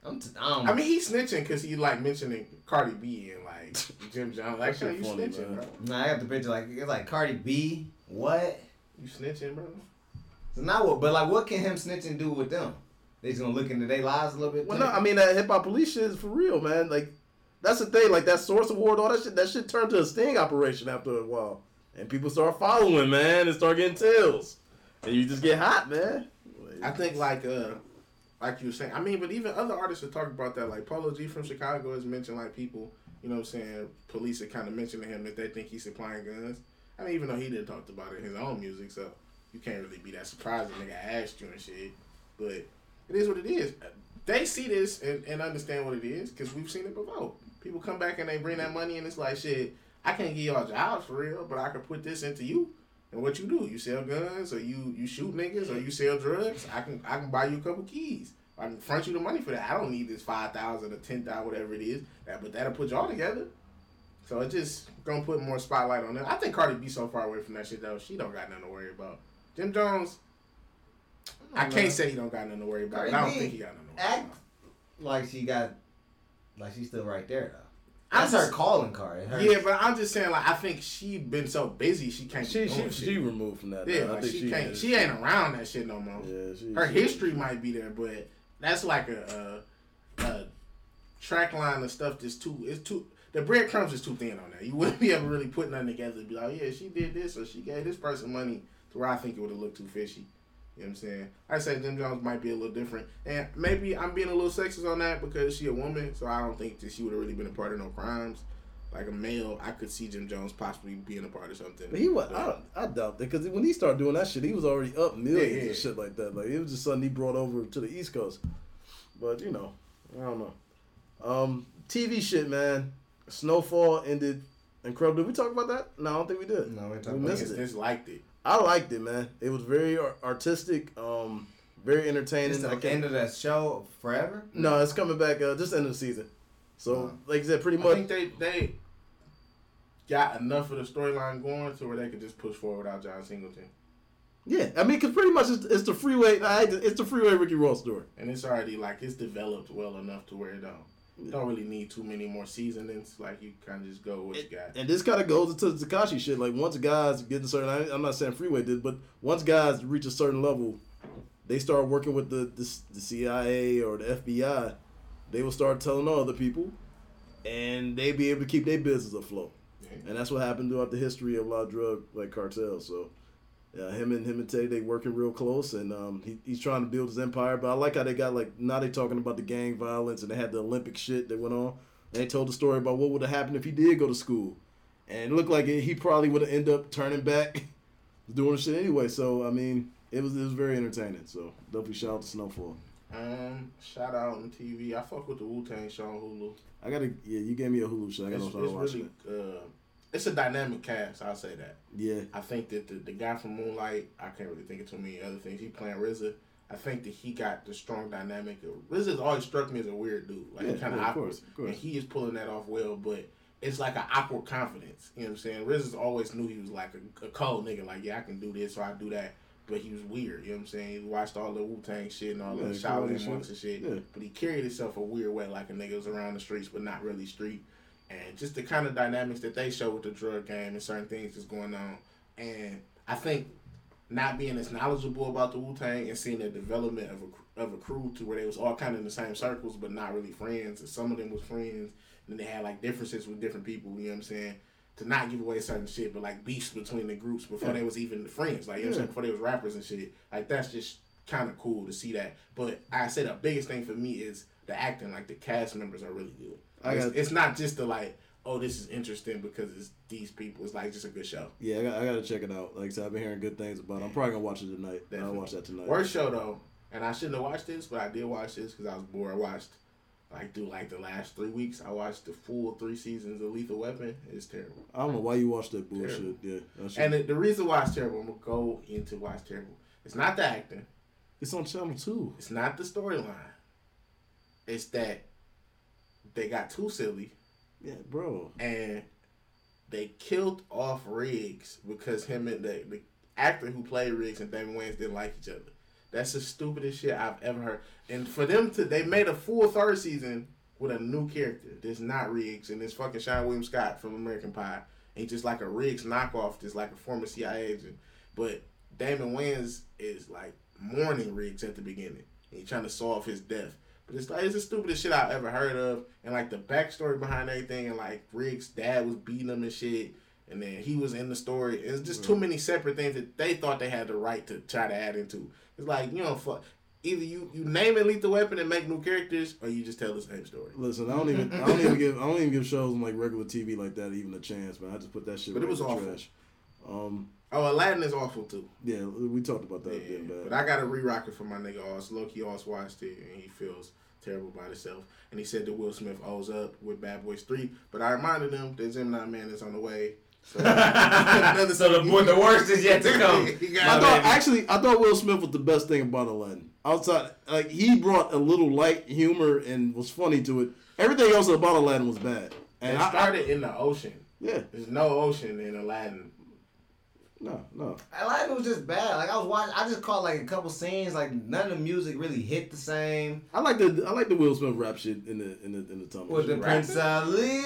I'm t- I'm I mean, he's snitching because he like mentioning Cardi B and like Jim Jones. Like, yo, you funny, snitching, bro. bro. Nah, I got the picture. Like, it's like Cardi B. What? You snitching, bro? So not what, but like, what can him snitching do with them? They just gonna look into their lives a little bit. Well, no, I mean that hip hop police shit is for real, man. Like, that's the thing. Like that Source Award, all that shit. That shit turned to a sting operation after a while, and people start following, man, and start getting tails, and you just get hot, man. I think like. uh Like you were saying, I mean, but even other artists have talked about that. Like Polo G from Chicago has mentioned, like people, you know, what I'm saying police are kind of mentioning him that they think he's supplying guns. I mean, even though he didn't talk about it in his own music, so you can't really be that surprised when they asked you and shit. But it is what it is. They see this and, and understand what it is because we've seen it before. People come back and they bring that money and it's like shit. I can't give y'all jobs for real, but I can put this into you. And what you do, you sell guns, or you, you shoot niggas, or you sell drugs, I can I can buy you a couple keys. I can front you the money for that. I don't need this five thousand dollars or ten thousand dollars, whatever it is. But that'll put y'all together. So it's just going to put more spotlight on them. I think Cardi B so far away from that shit, though. She don't got nothing to worry about. Jim Jones, I, I can't say he don't got nothing to worry about. Cardi I don't B think he got nothing to worry act about. Like she got, like she's still right there, though. That's her calling card. Her. Yeah, but I'm just saying, like, I think she been so busy, she can't she, she, shit. She removed from that. Yeah, like, I think she, she can't. Is. She ain't around that shit no more. Yeah, she, her she, history she. Might be there, but that's like a, a, a track line of stuff that's too, it's too, the breadcrumbs is too thin on that. You wouldn't be able to really put nothing together to be like, yeah, she did this or she gave this person money to where I think it would have looked too fishy. You know what I'm saying? I say Jim Jones might be a little different. And maybe I'm being a little sexist on that because she a woman, so I don't think that she would have really been a part of no crimes. Like a male, I could see Jim Jones possibly being a part of something. But he was, I, I doubt that because when he started doing that shit, he was already up millions yeah, yeah. and shit like that. Like, it was just something he brought over to the East Coast. But, you know, I don't know. Um, T V shit, man. Snowfall ended incredible. Did we talk about that? No, I don't think we did. No, we talked about it. We just liked it. I liked it, man. It was very artistic, um, very entertaining. It's the like end of that show forever? No, it's coming back uh, just end of the season. So, uh-huh. like I said, pretty much. I think they, they got enough of the storyline going to where they could just push forward without John Singleton. Yeah, I mean, because pretty much it's, it's the freeway It's the freeway Ricky Ross story. And it's already, like, it's developed well enough to where it don't. You don't really need too many more seasonings. Like, you kind of just go with what you got. And this kind of goes into the Tekashi shit. Like, once guys get a certain... I'm not saying Freeway did, but once guys reach a certain level, they start working with the, the, the C I A or the F B I. They will start telling all other people, and they be able to keep their business afloat. Yeah. And that's what happened throughout the history of a lot of drug like cartels. So, Uh, him and him and Tay, they working real close, and um, he, he's trying to build his empire. But I like how they got, like, now they talking about the gang violence, and they had the Olympic shit that went on. And they told the story about what would have happened if he did go to school. And it looked like it, he probably would have ended up turning back, doing shit anyway. So, I mean, it was it was very entertaining. So, definitely shout out to Snowfall. Um, shout out on T V. I fuck with the Wu-Tang show on Hulu. I got to, yeah, you gave me a Hulu show. I got to start watching it. Really, uh, it's a dynamic cast, I'll say that. Yeah. I think that the, the guy from Moonlight, I can't really think of too many other things. He playing R Z A. I think that he got the strong dynamic. R Z A's always struck me as a weird dude. Like, yeah, kind of yeah, awkward. Of course, of course. And he is pulling that off well, but it's like an awkward confidence. You know what I'm saying? R Z A's always knew he was like a, a cold nigga. Like, yeah, I can do this, so I do that. But he was weird, you know what I'm saying? He watched all the Wu-Tang shit and all yeah, the Shaolin monks and shit. Yeah. But he carried himself a weird way, like a nigga was around the streets, but not really street. And just the kind of dynamics that they show with the drug game and certain things that's going on. And I think not being as knowledgeable about the Wu-Tang and seeing the development of a, of a crew to where they was all kind of in the same circles, but not really friends. And some of them was friends. And they had, like, differences with different people, you know what I'm saying? To not give away certain shit, but, like, beefs between the groups before yeah. they was even friends. Like, you know what I'm saying? Before they was rappers and shit. Like, that's just kind of cool to see that. But I say the biggest thing for me is the acting. Like, the cast members are really good. I it's, got, it's not just the, like, oh, this is interesting because it's these people. It's, like, just a good show. Yeah, I got, I got to check it out. Like, so I've been hearing good things about it. I'm probably going to watch it tonight. Definitely. I'll watch that tonight. Worst show, though, and I shouldn't have watched this, but I did watch this because I was bored. I watched, like, through, like, the last three weeks. I watched the full three seasons of Lethal Weapon. It's terrible. I don't know why you watch that bullshit. Yeah, and the, the reason why it's terrible, I'm going to go into why it's terrible. It's not the acting. It's on Channel two. It's not the storyline. It's that they got too silly. Yeah, bro. And they killed off Riggs because him and the, the actor who played Riggs and Damien Williams didn't like each other. That's the stupidest shit I've ever heard. And for them to, they made a full third season with a new character. There's not Riggs, and it's fucking Sean William Scott from American Pie. He's just like a Riggs knockoff, just like a former C I A agent. But Damien Williams is like mourning Riggs at the beginning. He's trying to solve his death. But it's like, it's the stupidest shit I've ever heard of. And like the backstory behind everything, and like Riggs' dad was beating him and shit. And then he was in the story. It's just too many separate things that they thought they had the right to try to add into. It's like, you know, fuck. Either you, you name it Lethal Weapon and make new characters, or you just tell the same story. Listen, I don't even I don't even give I don't even give shows on like regular T V like that even a chance, man. I just put that shit. But right it was in awful. Trash. Um, oh, Aladdin is awful too. Yeah, we talked about that. Yeah, bad. But I got to re-rock it for my nigga Oz. Loki Oz watched it and he feels terrible by himself. And he said that Will Smith owes up with Bad Boys Three. But I reminded him that Gemini Man is on the way. So, so the, boy, the worst is yet to come. I thought, actually, I thought Will Smith was the best thing about Aladdin. Outside, like he brought a little light humor and was funny to it. Everything else about Aladdin was bad. And it started I, in the ocean. Yeah, there's no ocean in Aladdin. No, no. Aladdin was just bad. Like I was watching, I just caught like a couple scenes. Like none of the music really hit the same. I like the I like the Will Smith rap shit in the in the in the tunnel. With the Prince Ali,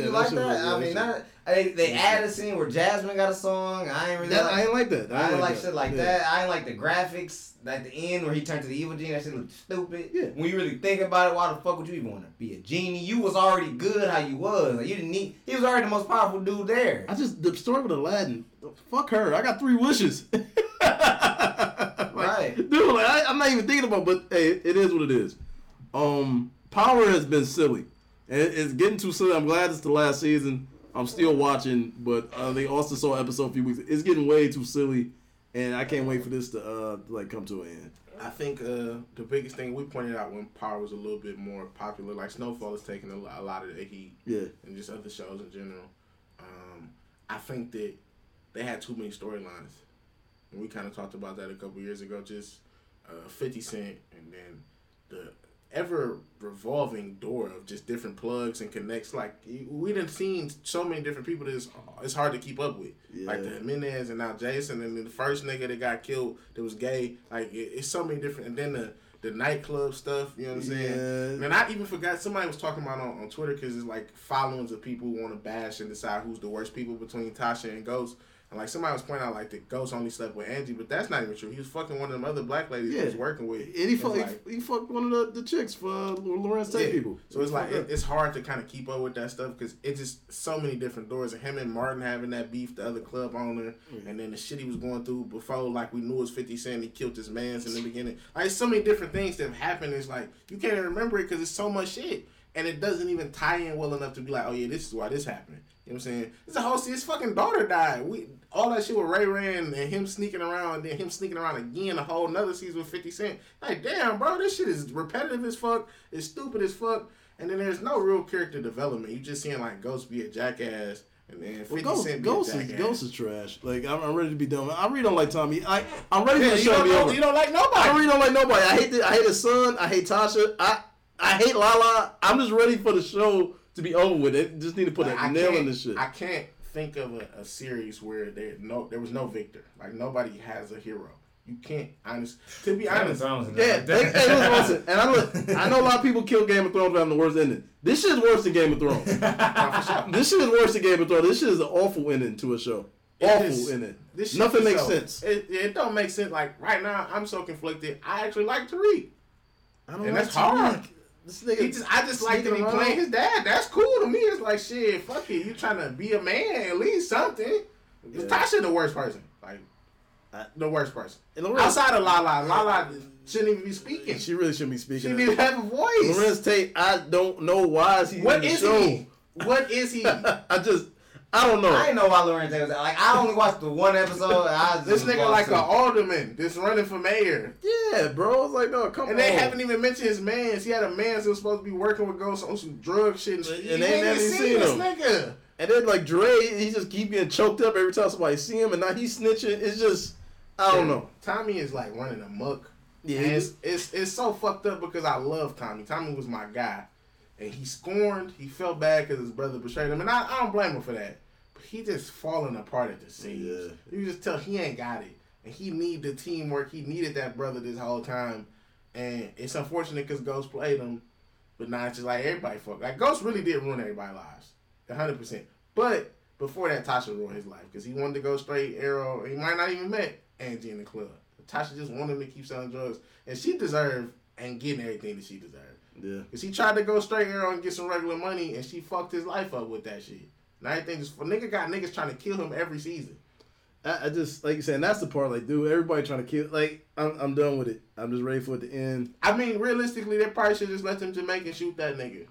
you like that? I mean, not. They, they added a scene where Jasmine got a song. I ain't really. That, like, I ain't like that. I ain't like, like shit like yeah. that. I ain't like the graphics at the end where he turned to the evil genie. That shit looked stupid. Yeah. When you really think about it, why the fuck would you even want to be a genie? You was already good how you was. Like you didn't need. He was already the most powerful dude there. I just the story with Aladdin. Fuck her. I got three wishes. Like, right. Dude, like, I, I'm not even thinking about. But hey, it is what it is. Um, Power has been silly. It, it's getting too silly. I'm glad it's the last season. I'm still watching, but uh, they also saw an episode a few weeks. It's getting way too silly, and I can't wait for this to uh, like come to an end. I think uh, the biggest thing we pointed out when Power was a little bit more popular, like Snowfall is taking a lot of the heat, yeah, and just other shows in general. Um, I think that they had too many storylines, and we kind of talked about that a couple years ago. Just uh, fifty Cent, and then the ever revolving door of just different plugs and connects. Like we done seen so many different people that it's, it's hard to keep up with. Yeah. Like the Jimenez and now Jason, and then the first nigga that got killed that was gay. Like it, it's so many different, and then the the nightclub stuff, you know what I'm saying? Yeah. And I even forgot, somebody was talking about on, on Twitter, because it's like followings of people who want to bash and decide who's the worst people between Tasha and Ghost. And like somebody was pointing out, like the Ghost only slept with Angie, but that's not even true. He was fucking one of them other black ladies yeah. he was working with. And he, fuck, like, he, he fucked one of the, the chicks for uh, Lawrence State yeah. people. So it's like it, it's hard to kind of keep up with that stuff because it's just so many different doors. And him and Martin having that beef, the other club owner, mm. and then the shit he was going through before, like we knew it was fifty Cent. He killed his mans in the beginning. Like so many different things that have happened. It's like you can't even remember it because it's so much shit. And it doesn't even tie in well enough to be like, oh yeah, this is why this happened. You know what I'm saying? It's a whole scene. His fucking daughter died. We all that shit with Ray Ray and, and him sneaking around, and then him sneaking around again a whole nother season with fifty Cent. Like, damn, bro, this shit is repetitive as fuck. It's stupid as fuck. And then there's no real character development. You just seeing like Ghost be a jackass. And then fifty well, Ghost, Cent be Ghost, is, Ghost is trash. Like I'm, I'm ready to be done. I really don't like Tommy. I I'm ready yeah, to show me over. You don't like nobody. I really don't like nobody. I hate the, I hate his son. I hate Tasha. I. I hate Lala. I'm just ready for the show to be over with. It just need to put like, a I nail in this shit. I can't think of a, a series where there no there was no victor. Like nobody has a hero. You can't honest to be honest. Yeah, hey, listen, and I know I know a lot of people kill Game of Thrones by having the worst ending. This shit is worse than Game of Thrones. This shit is worse than Game of Thrones. This shit is an awful ending to a show. Awful is, in it. This Nothing makes so, sense. It, it don't make sense. Like right now, I'm so conflicted. I actually like Tariq. I don't and like that's Tariq. Hard. This nigga, he just, I just like that he playing his dad. That's cool to me. It's like, shit, fuck it. You trying to be a man, at least something. Yeah. Tasha the worst person. Like, I, the worst person. Outside of Lala. Lala shouldn't even be speaking. She really shouldn't be speaking. She didn't even have a voice. Lorenz Tate, I don't know why is he what in the is show. He? What is he? I just... I don't know. I didn't know why Lorenz was like. I only watched the one episode. I just this nigga like an alderman that's running for mayor. Yeah, bro. I was like, no, come and on. And they haven't even mentioned his mans. He had a mans that was supposed to be working with Ghost on some drug shit. And, and they never even seen this him. Nigga. And then like Dre, he just keep getting choked up every time somebody see him, and now he's snitching. It's just, I don't yeah. know. Tommy is like running amok. Yeah, it's, it's it's so fucked up because I love Tommy. Tommy was my guy. And he scorned. He felt bad because his brother betrayed him. And I, I don't blame him for that. But he just falling apart at the seams. Yeah. You just tell he ain't got it. And he need the teamwork. He needed that brother this whole time. And it's unfortunate because Ghost played him. But now it's just like everybody fucked. Like, Ghost really did ruin everybody's lives. one hundred percent. But before that, Tasha ruined his life. Because he wanted to go straight arrow. He might not even met Angie in the club. Tasha just wanted him to keep selling drugs. And she deserved and getting everything that she deserved. Yeah, because he tried to go straight arrow and get some regular money, and she fucked his life up with that shit. And I think this nigga got niggas trying to kill him every season. I, I just, like you saying, that's the part, like, dude, everybody trying to kill, like, I'm I'm done with it. I'm just ready for it to end. I mean, realistically, they probably should just let them Jamaican shoot that nigga.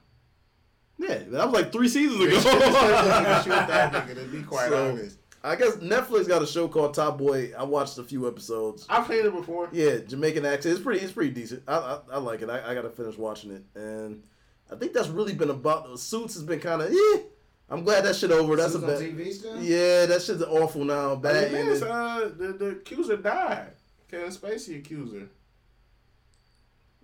Yeah, that was like three seasons ago. Shoot that nigga, to be quite so, honest. I guess Netflix got a show called Top Boy. I watched a few episodes. I've played it before. Yeah, Jamaican accent. It's pretty. It's pretty decent. I I, I like it. I, I got to finish watching it, and I think that's really been about. Suits has been kind of. Eh. I'm glad that shit over. That's Suits a bad. On T V still? Yeah, that shit's awful now. Bad. It is, uh, the the accuser died. Kevin Spacey accuser.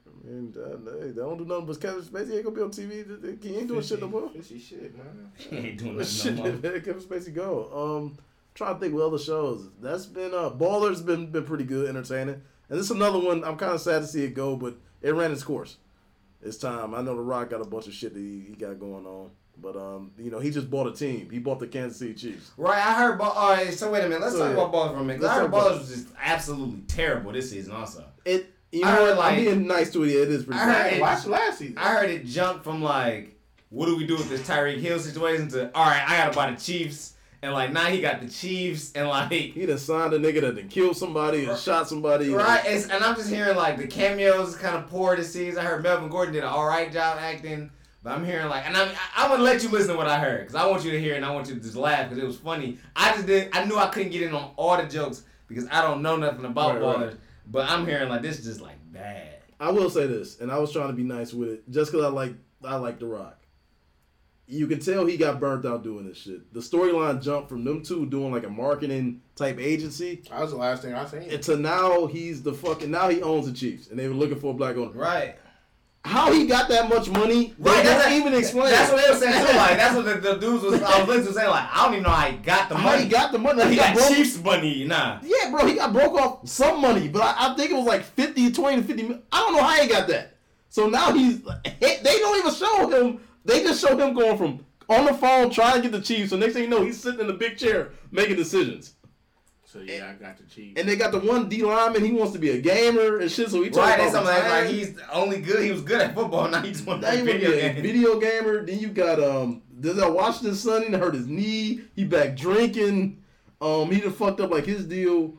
I mean, they don't do nothing but Kevin Spacey ain't gonna be on T V. He ain't doing shit no more. Fishy shit, man. He ain't doing nothing no more. Shit, Kevin Spacey go. Um. Trying to think what other shows. That's been uh Baller's been been pretty good, entertaining. And this is another one, I'm kinda sad to see it go, but it ran its course. It's time. I know The Rock got a bunch of shit that he, he got going on. But um, you know, he just bought a team. He bought the Kansas City Chiefs. Right, I heard Ball all right, so wait a minute, let's so, talk yeah. about Baller for a minute. I heard Baller was just absolutely terrible this season also. It you I know heard, like, I'm being nice to it, yeah, it is pretty bad. Watch last season. I heard it jump from like, what do we do with this Tyreek Hill situation to all right, I gotta buy the Chiefs. And, like, now he got the Chiefs, and, like... He done signed a nigga that done killed somebody and shot somebody. Right, and, it's, and I'm just hearing, like, the cameos kind of poor this season. I heard Melvin Gordon did an all right job acting, but I'm hearing, like... And I'm, I'm going to let you listen to what I heard, because I want you to hear it, and I want you to just laugh, because it was funny. I just did... I knew I couldn't get in on all the jokes, because I don't know nothing about ballers, right, right. But I'm hearing, like, this is just, like, bad. I will say this, and I was trying to be nice with it, just because I like, I like The Rock. You can tell he got burnt out doing this shit. The storyline jumped from them two doing like a marketing type agency. That was the last thing I seen. And to now he's the fucking, now he owns the Chiefs. And they were looking for a black owner. Right. How he got that much money, right, they don't even explain. That's what they were saying too. Like, that's what the, the dudes was, I was listening to saying, like, I don't even know how he got the money. How he got the money. Like, he, he got, got Chiefs money, nah. Yeah, bro, he got broke off some money. But I, I think it was like fifty, twenty to fifty. I don't know how he got that. So now he's, they don't even show him. They just showed him going from on the phone trying to get the Chiefs, so next thing you know, he's sitting in a big chair making decisions. So yeah, and, I got the Chiefs. And they got the one D lineman. He wants to be a gamer and shit. So he right, that's something like, like he's only good. He was good at football. Now he just wants to be a video gamer. Video gamer. Then you got um. Does I watch this son? He hurt his knee. He back drinking. Um, he done fucked up like his deal.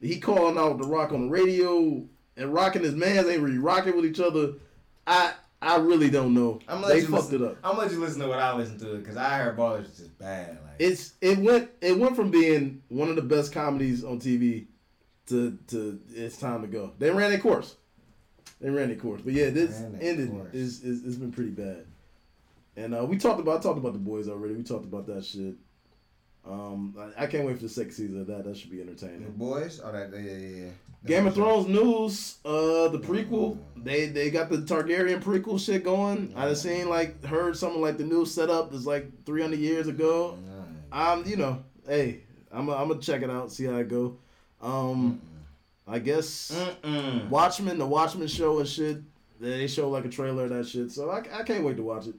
He calling out The Rock on the radio and rocking his man's ain't really rocking with each other. I I really don't know. I'm gonna let they you fucked listen, it up. I'm gonna let you listen to what I listen to because I heard ballers is just bad. Like it's it went it went from being one of the best comedies on T V to to it's time to go. They ran their course. They ran their course. But yeah, this ended is is it's been pretty bad. And uh, we talked about I talked about The Boys already. We talked about that shit. Um, I, I can't wait for the second season of that. That should be entertaining. The Boys? Oh, that, yeah, yeah, yeah. That Game of Thrones news. Uh, the prequel. They they got the Targaryen prequel shit going. Yeah. I done seen like heard something like the new setup is like three hundred years ago. Yeah. Um, you know, hey, I'm a, I'm gonna check it out, see how it go. Um, Mm-mm. I guess Mm-mm. Watchmen, the Watchmen show and shit. They show like a trailer of that shit, so I I can't wait to watch it.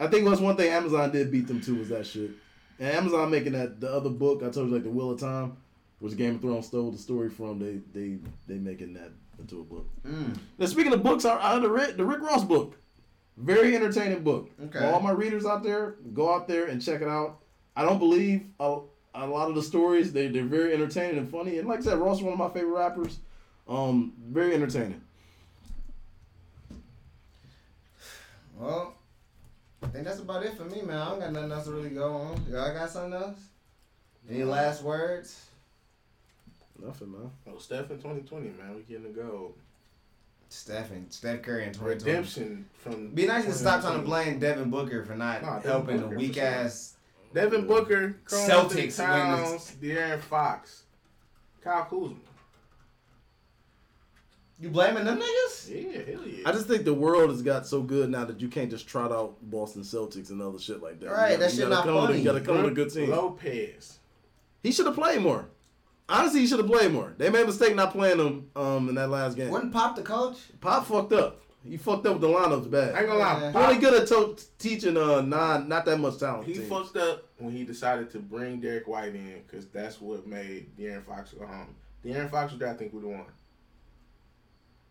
I think that's one thing Amazon did beat them to was that shit. And Amazon making that the other book I told you like The Wheel of Time, which Game of Thrones stole the story from. They they they making that into a book. Mm. Now speaking of books, I, I read the Rick Ross book, very entertaining book. Okay. For all my readers out there, go out there and check it out. I don't believe a, a lot of the stories. They they're very entertaining and funny. And like I said, Ross is one of my favorite rappers. Um, very entertaining. Well. I think that's about it for me, man. I don't got nothing else to really go on. Y'all got something else? Any last words? Nothing, man. Oh, Steph in twenty twenty, man. We getting the gold. Steph and Steph Curry in twenty twenty. Redemption from. Be nice to stop trying to blame Devin Booker for not nah, helping Booker the weak ass. Sure. Devin Booker, Celtics, Towns, De'Aaron Fox, Kyle Kuzma. You blaming them niggas? Yeah, hell yeah. I just think the world has got so good now that you can't just trot out Boston Celtics and other shit like that. Right, gotta, that shit not funny. To, you gotta come Brooke with a good team. Lopez. He should have played more. Honestly, he should have played more. They made a mistake not playing him um, in that last game. Wasn't Pop the coach? Pop fucked up. He fucked up with the lineups bad. I ain't gonna lie. Yeah. Pop really good at to- teaching uh, non, not that much talent. He teams. fucked up when he decided to bring Derek White in because that's what made De'Aaron Fox go home. De'Aaron Fox was there, I think, would have won.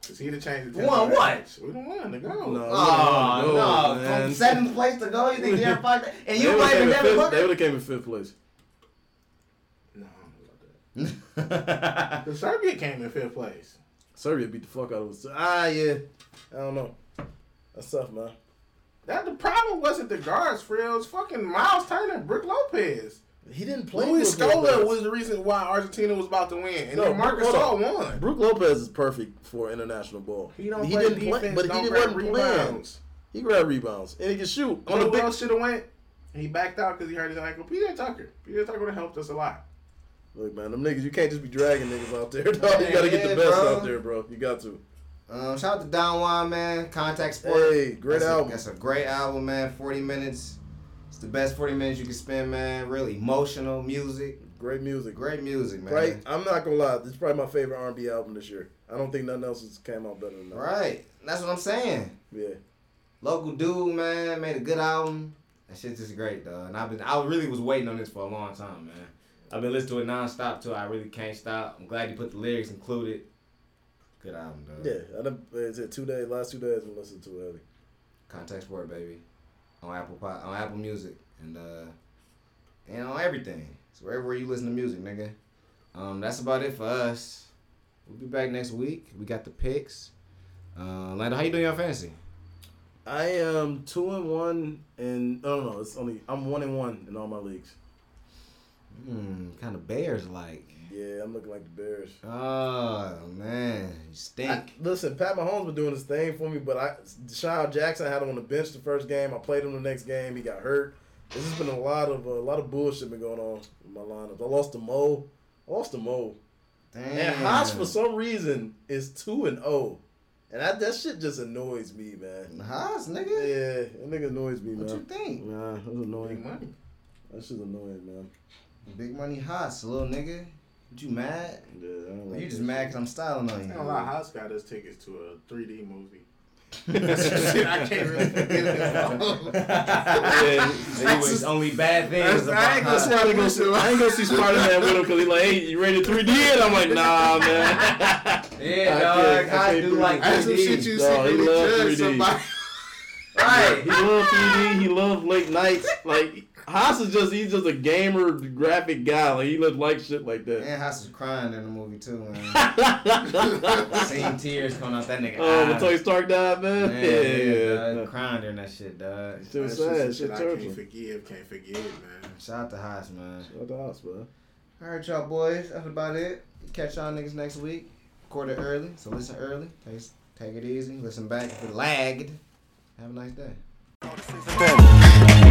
Cause he'd have changed the Won what? We done won to go. No, oh, no. From seventh place to go, you think they have five? And you might have never looked. They would have came in fifth place. No, I don't know about that. Because Serbia came in fifth place. Serbia beat the fuck out of us. Ah, yeah. I don't know. That's tough, man. That the problem wasn't the guards, Frill. It was fucking Miles Turner and Brook Lopez. He didn't play. Luis Scola was the reason why Argentina was about to win, and no, then Marcus All won. Brook Lopez is perfect for international ball. He don't he play didn't defense, play, but don't he didn't rebounds. Play. He grabbed rebounds and he can shoot. On the big should have went. He backed out because he hurt his ankle. P J Tucker, P J Tucker would have helped us a lot. Look, man, them niggas, you can't just be dragging niggas out there. Dog. Man, you gotta get yeah, the best bro. out there, bro. You got to. Um, shout out to Don Juan, man. Contact Sport. Hey, great that's album. A, that's a great album, man. Forty minutes. The best forty minutes you can spend, man. Really emotional music. Great music. Great music, man. Right? I'm not going to lie. This is probably my favorite R and B album this year. I don't think nothing else has came out better than that. Right. That's what I'm saying. Yeah. Local dude, man. Made a good album. That shit's just great, though. And I've been, I really was waiting on this for a long time, man. I've been listening to it nonstop, too. I really can't stop. I'm glad you put the lyrics included. Good album, though. Yeah. I done, it's it two days, last two days I've been listening to it heavy. Contact Sport, baby. On Apple Pod, on Apple Music, and uh, and on everything. So wherever you listen to music, nigga. Um, that's about it for us. We'll be back next week. We got the picks. Uh, Lando, how you doing your fantasy? I am two and one, and oh no, it's only I'm one and one in all my leagues. Hmm, kind of Bears like. Yeah, I'm looking like the Bears. Oh man, you stink. I, listen, Pat Mahomes been doing his thing for me, but I, Deshaun Jackson I had him on the bench the first game. I played him the next game. He got hurt. This has been a lot of uh, a lot of bullshit been going on with my lineup. I lost to Mo. I lost to Mo. Damn. And Hodge for some reason is two and oh, and I, that shit just annoys me, man. Hodge, nigga. Yeah, that nigga annoys me, what man. What you think? Nah, that's annoying. Big money. That shit's annoying, man. Big money Hodge, little nigga. You mad? Yeah, I don't like you just mad because I'm styling on you. I ain't gonna lie, House got us tickets to a three D movie. Shit, I can't really forget it. Yeah, it was only bad things. I ain't gonna see I ain't gonna see, see Spider-Man with him because he's like, hey, you rated three D? And I'm like, nah, man. Yeah, dog, I, I, I do like three D. That's some shit you dog, see. He loves three D. Somebody. Right. He loves three D. He loves late nights. Like, Haas is just, he's just a gamer graphic guy. Like, he looks like shit like that. And Haas is crying in the movie, too, man. Same tears coming out that nigga. Oh, the Tony Stark died, man? man yeah, yeah, yeah. Crying during that shit, dog. Shit was sad. Shit terrible. I can't forgive, can't forgive, man. Shout out to Haas, man. Shout out to Haas, man. All right, y'all boys. That's about it. Catch y'all niggas next week. Record it early, so listen early. Take, take it easy. Listen back if it lagged. Have a nice day.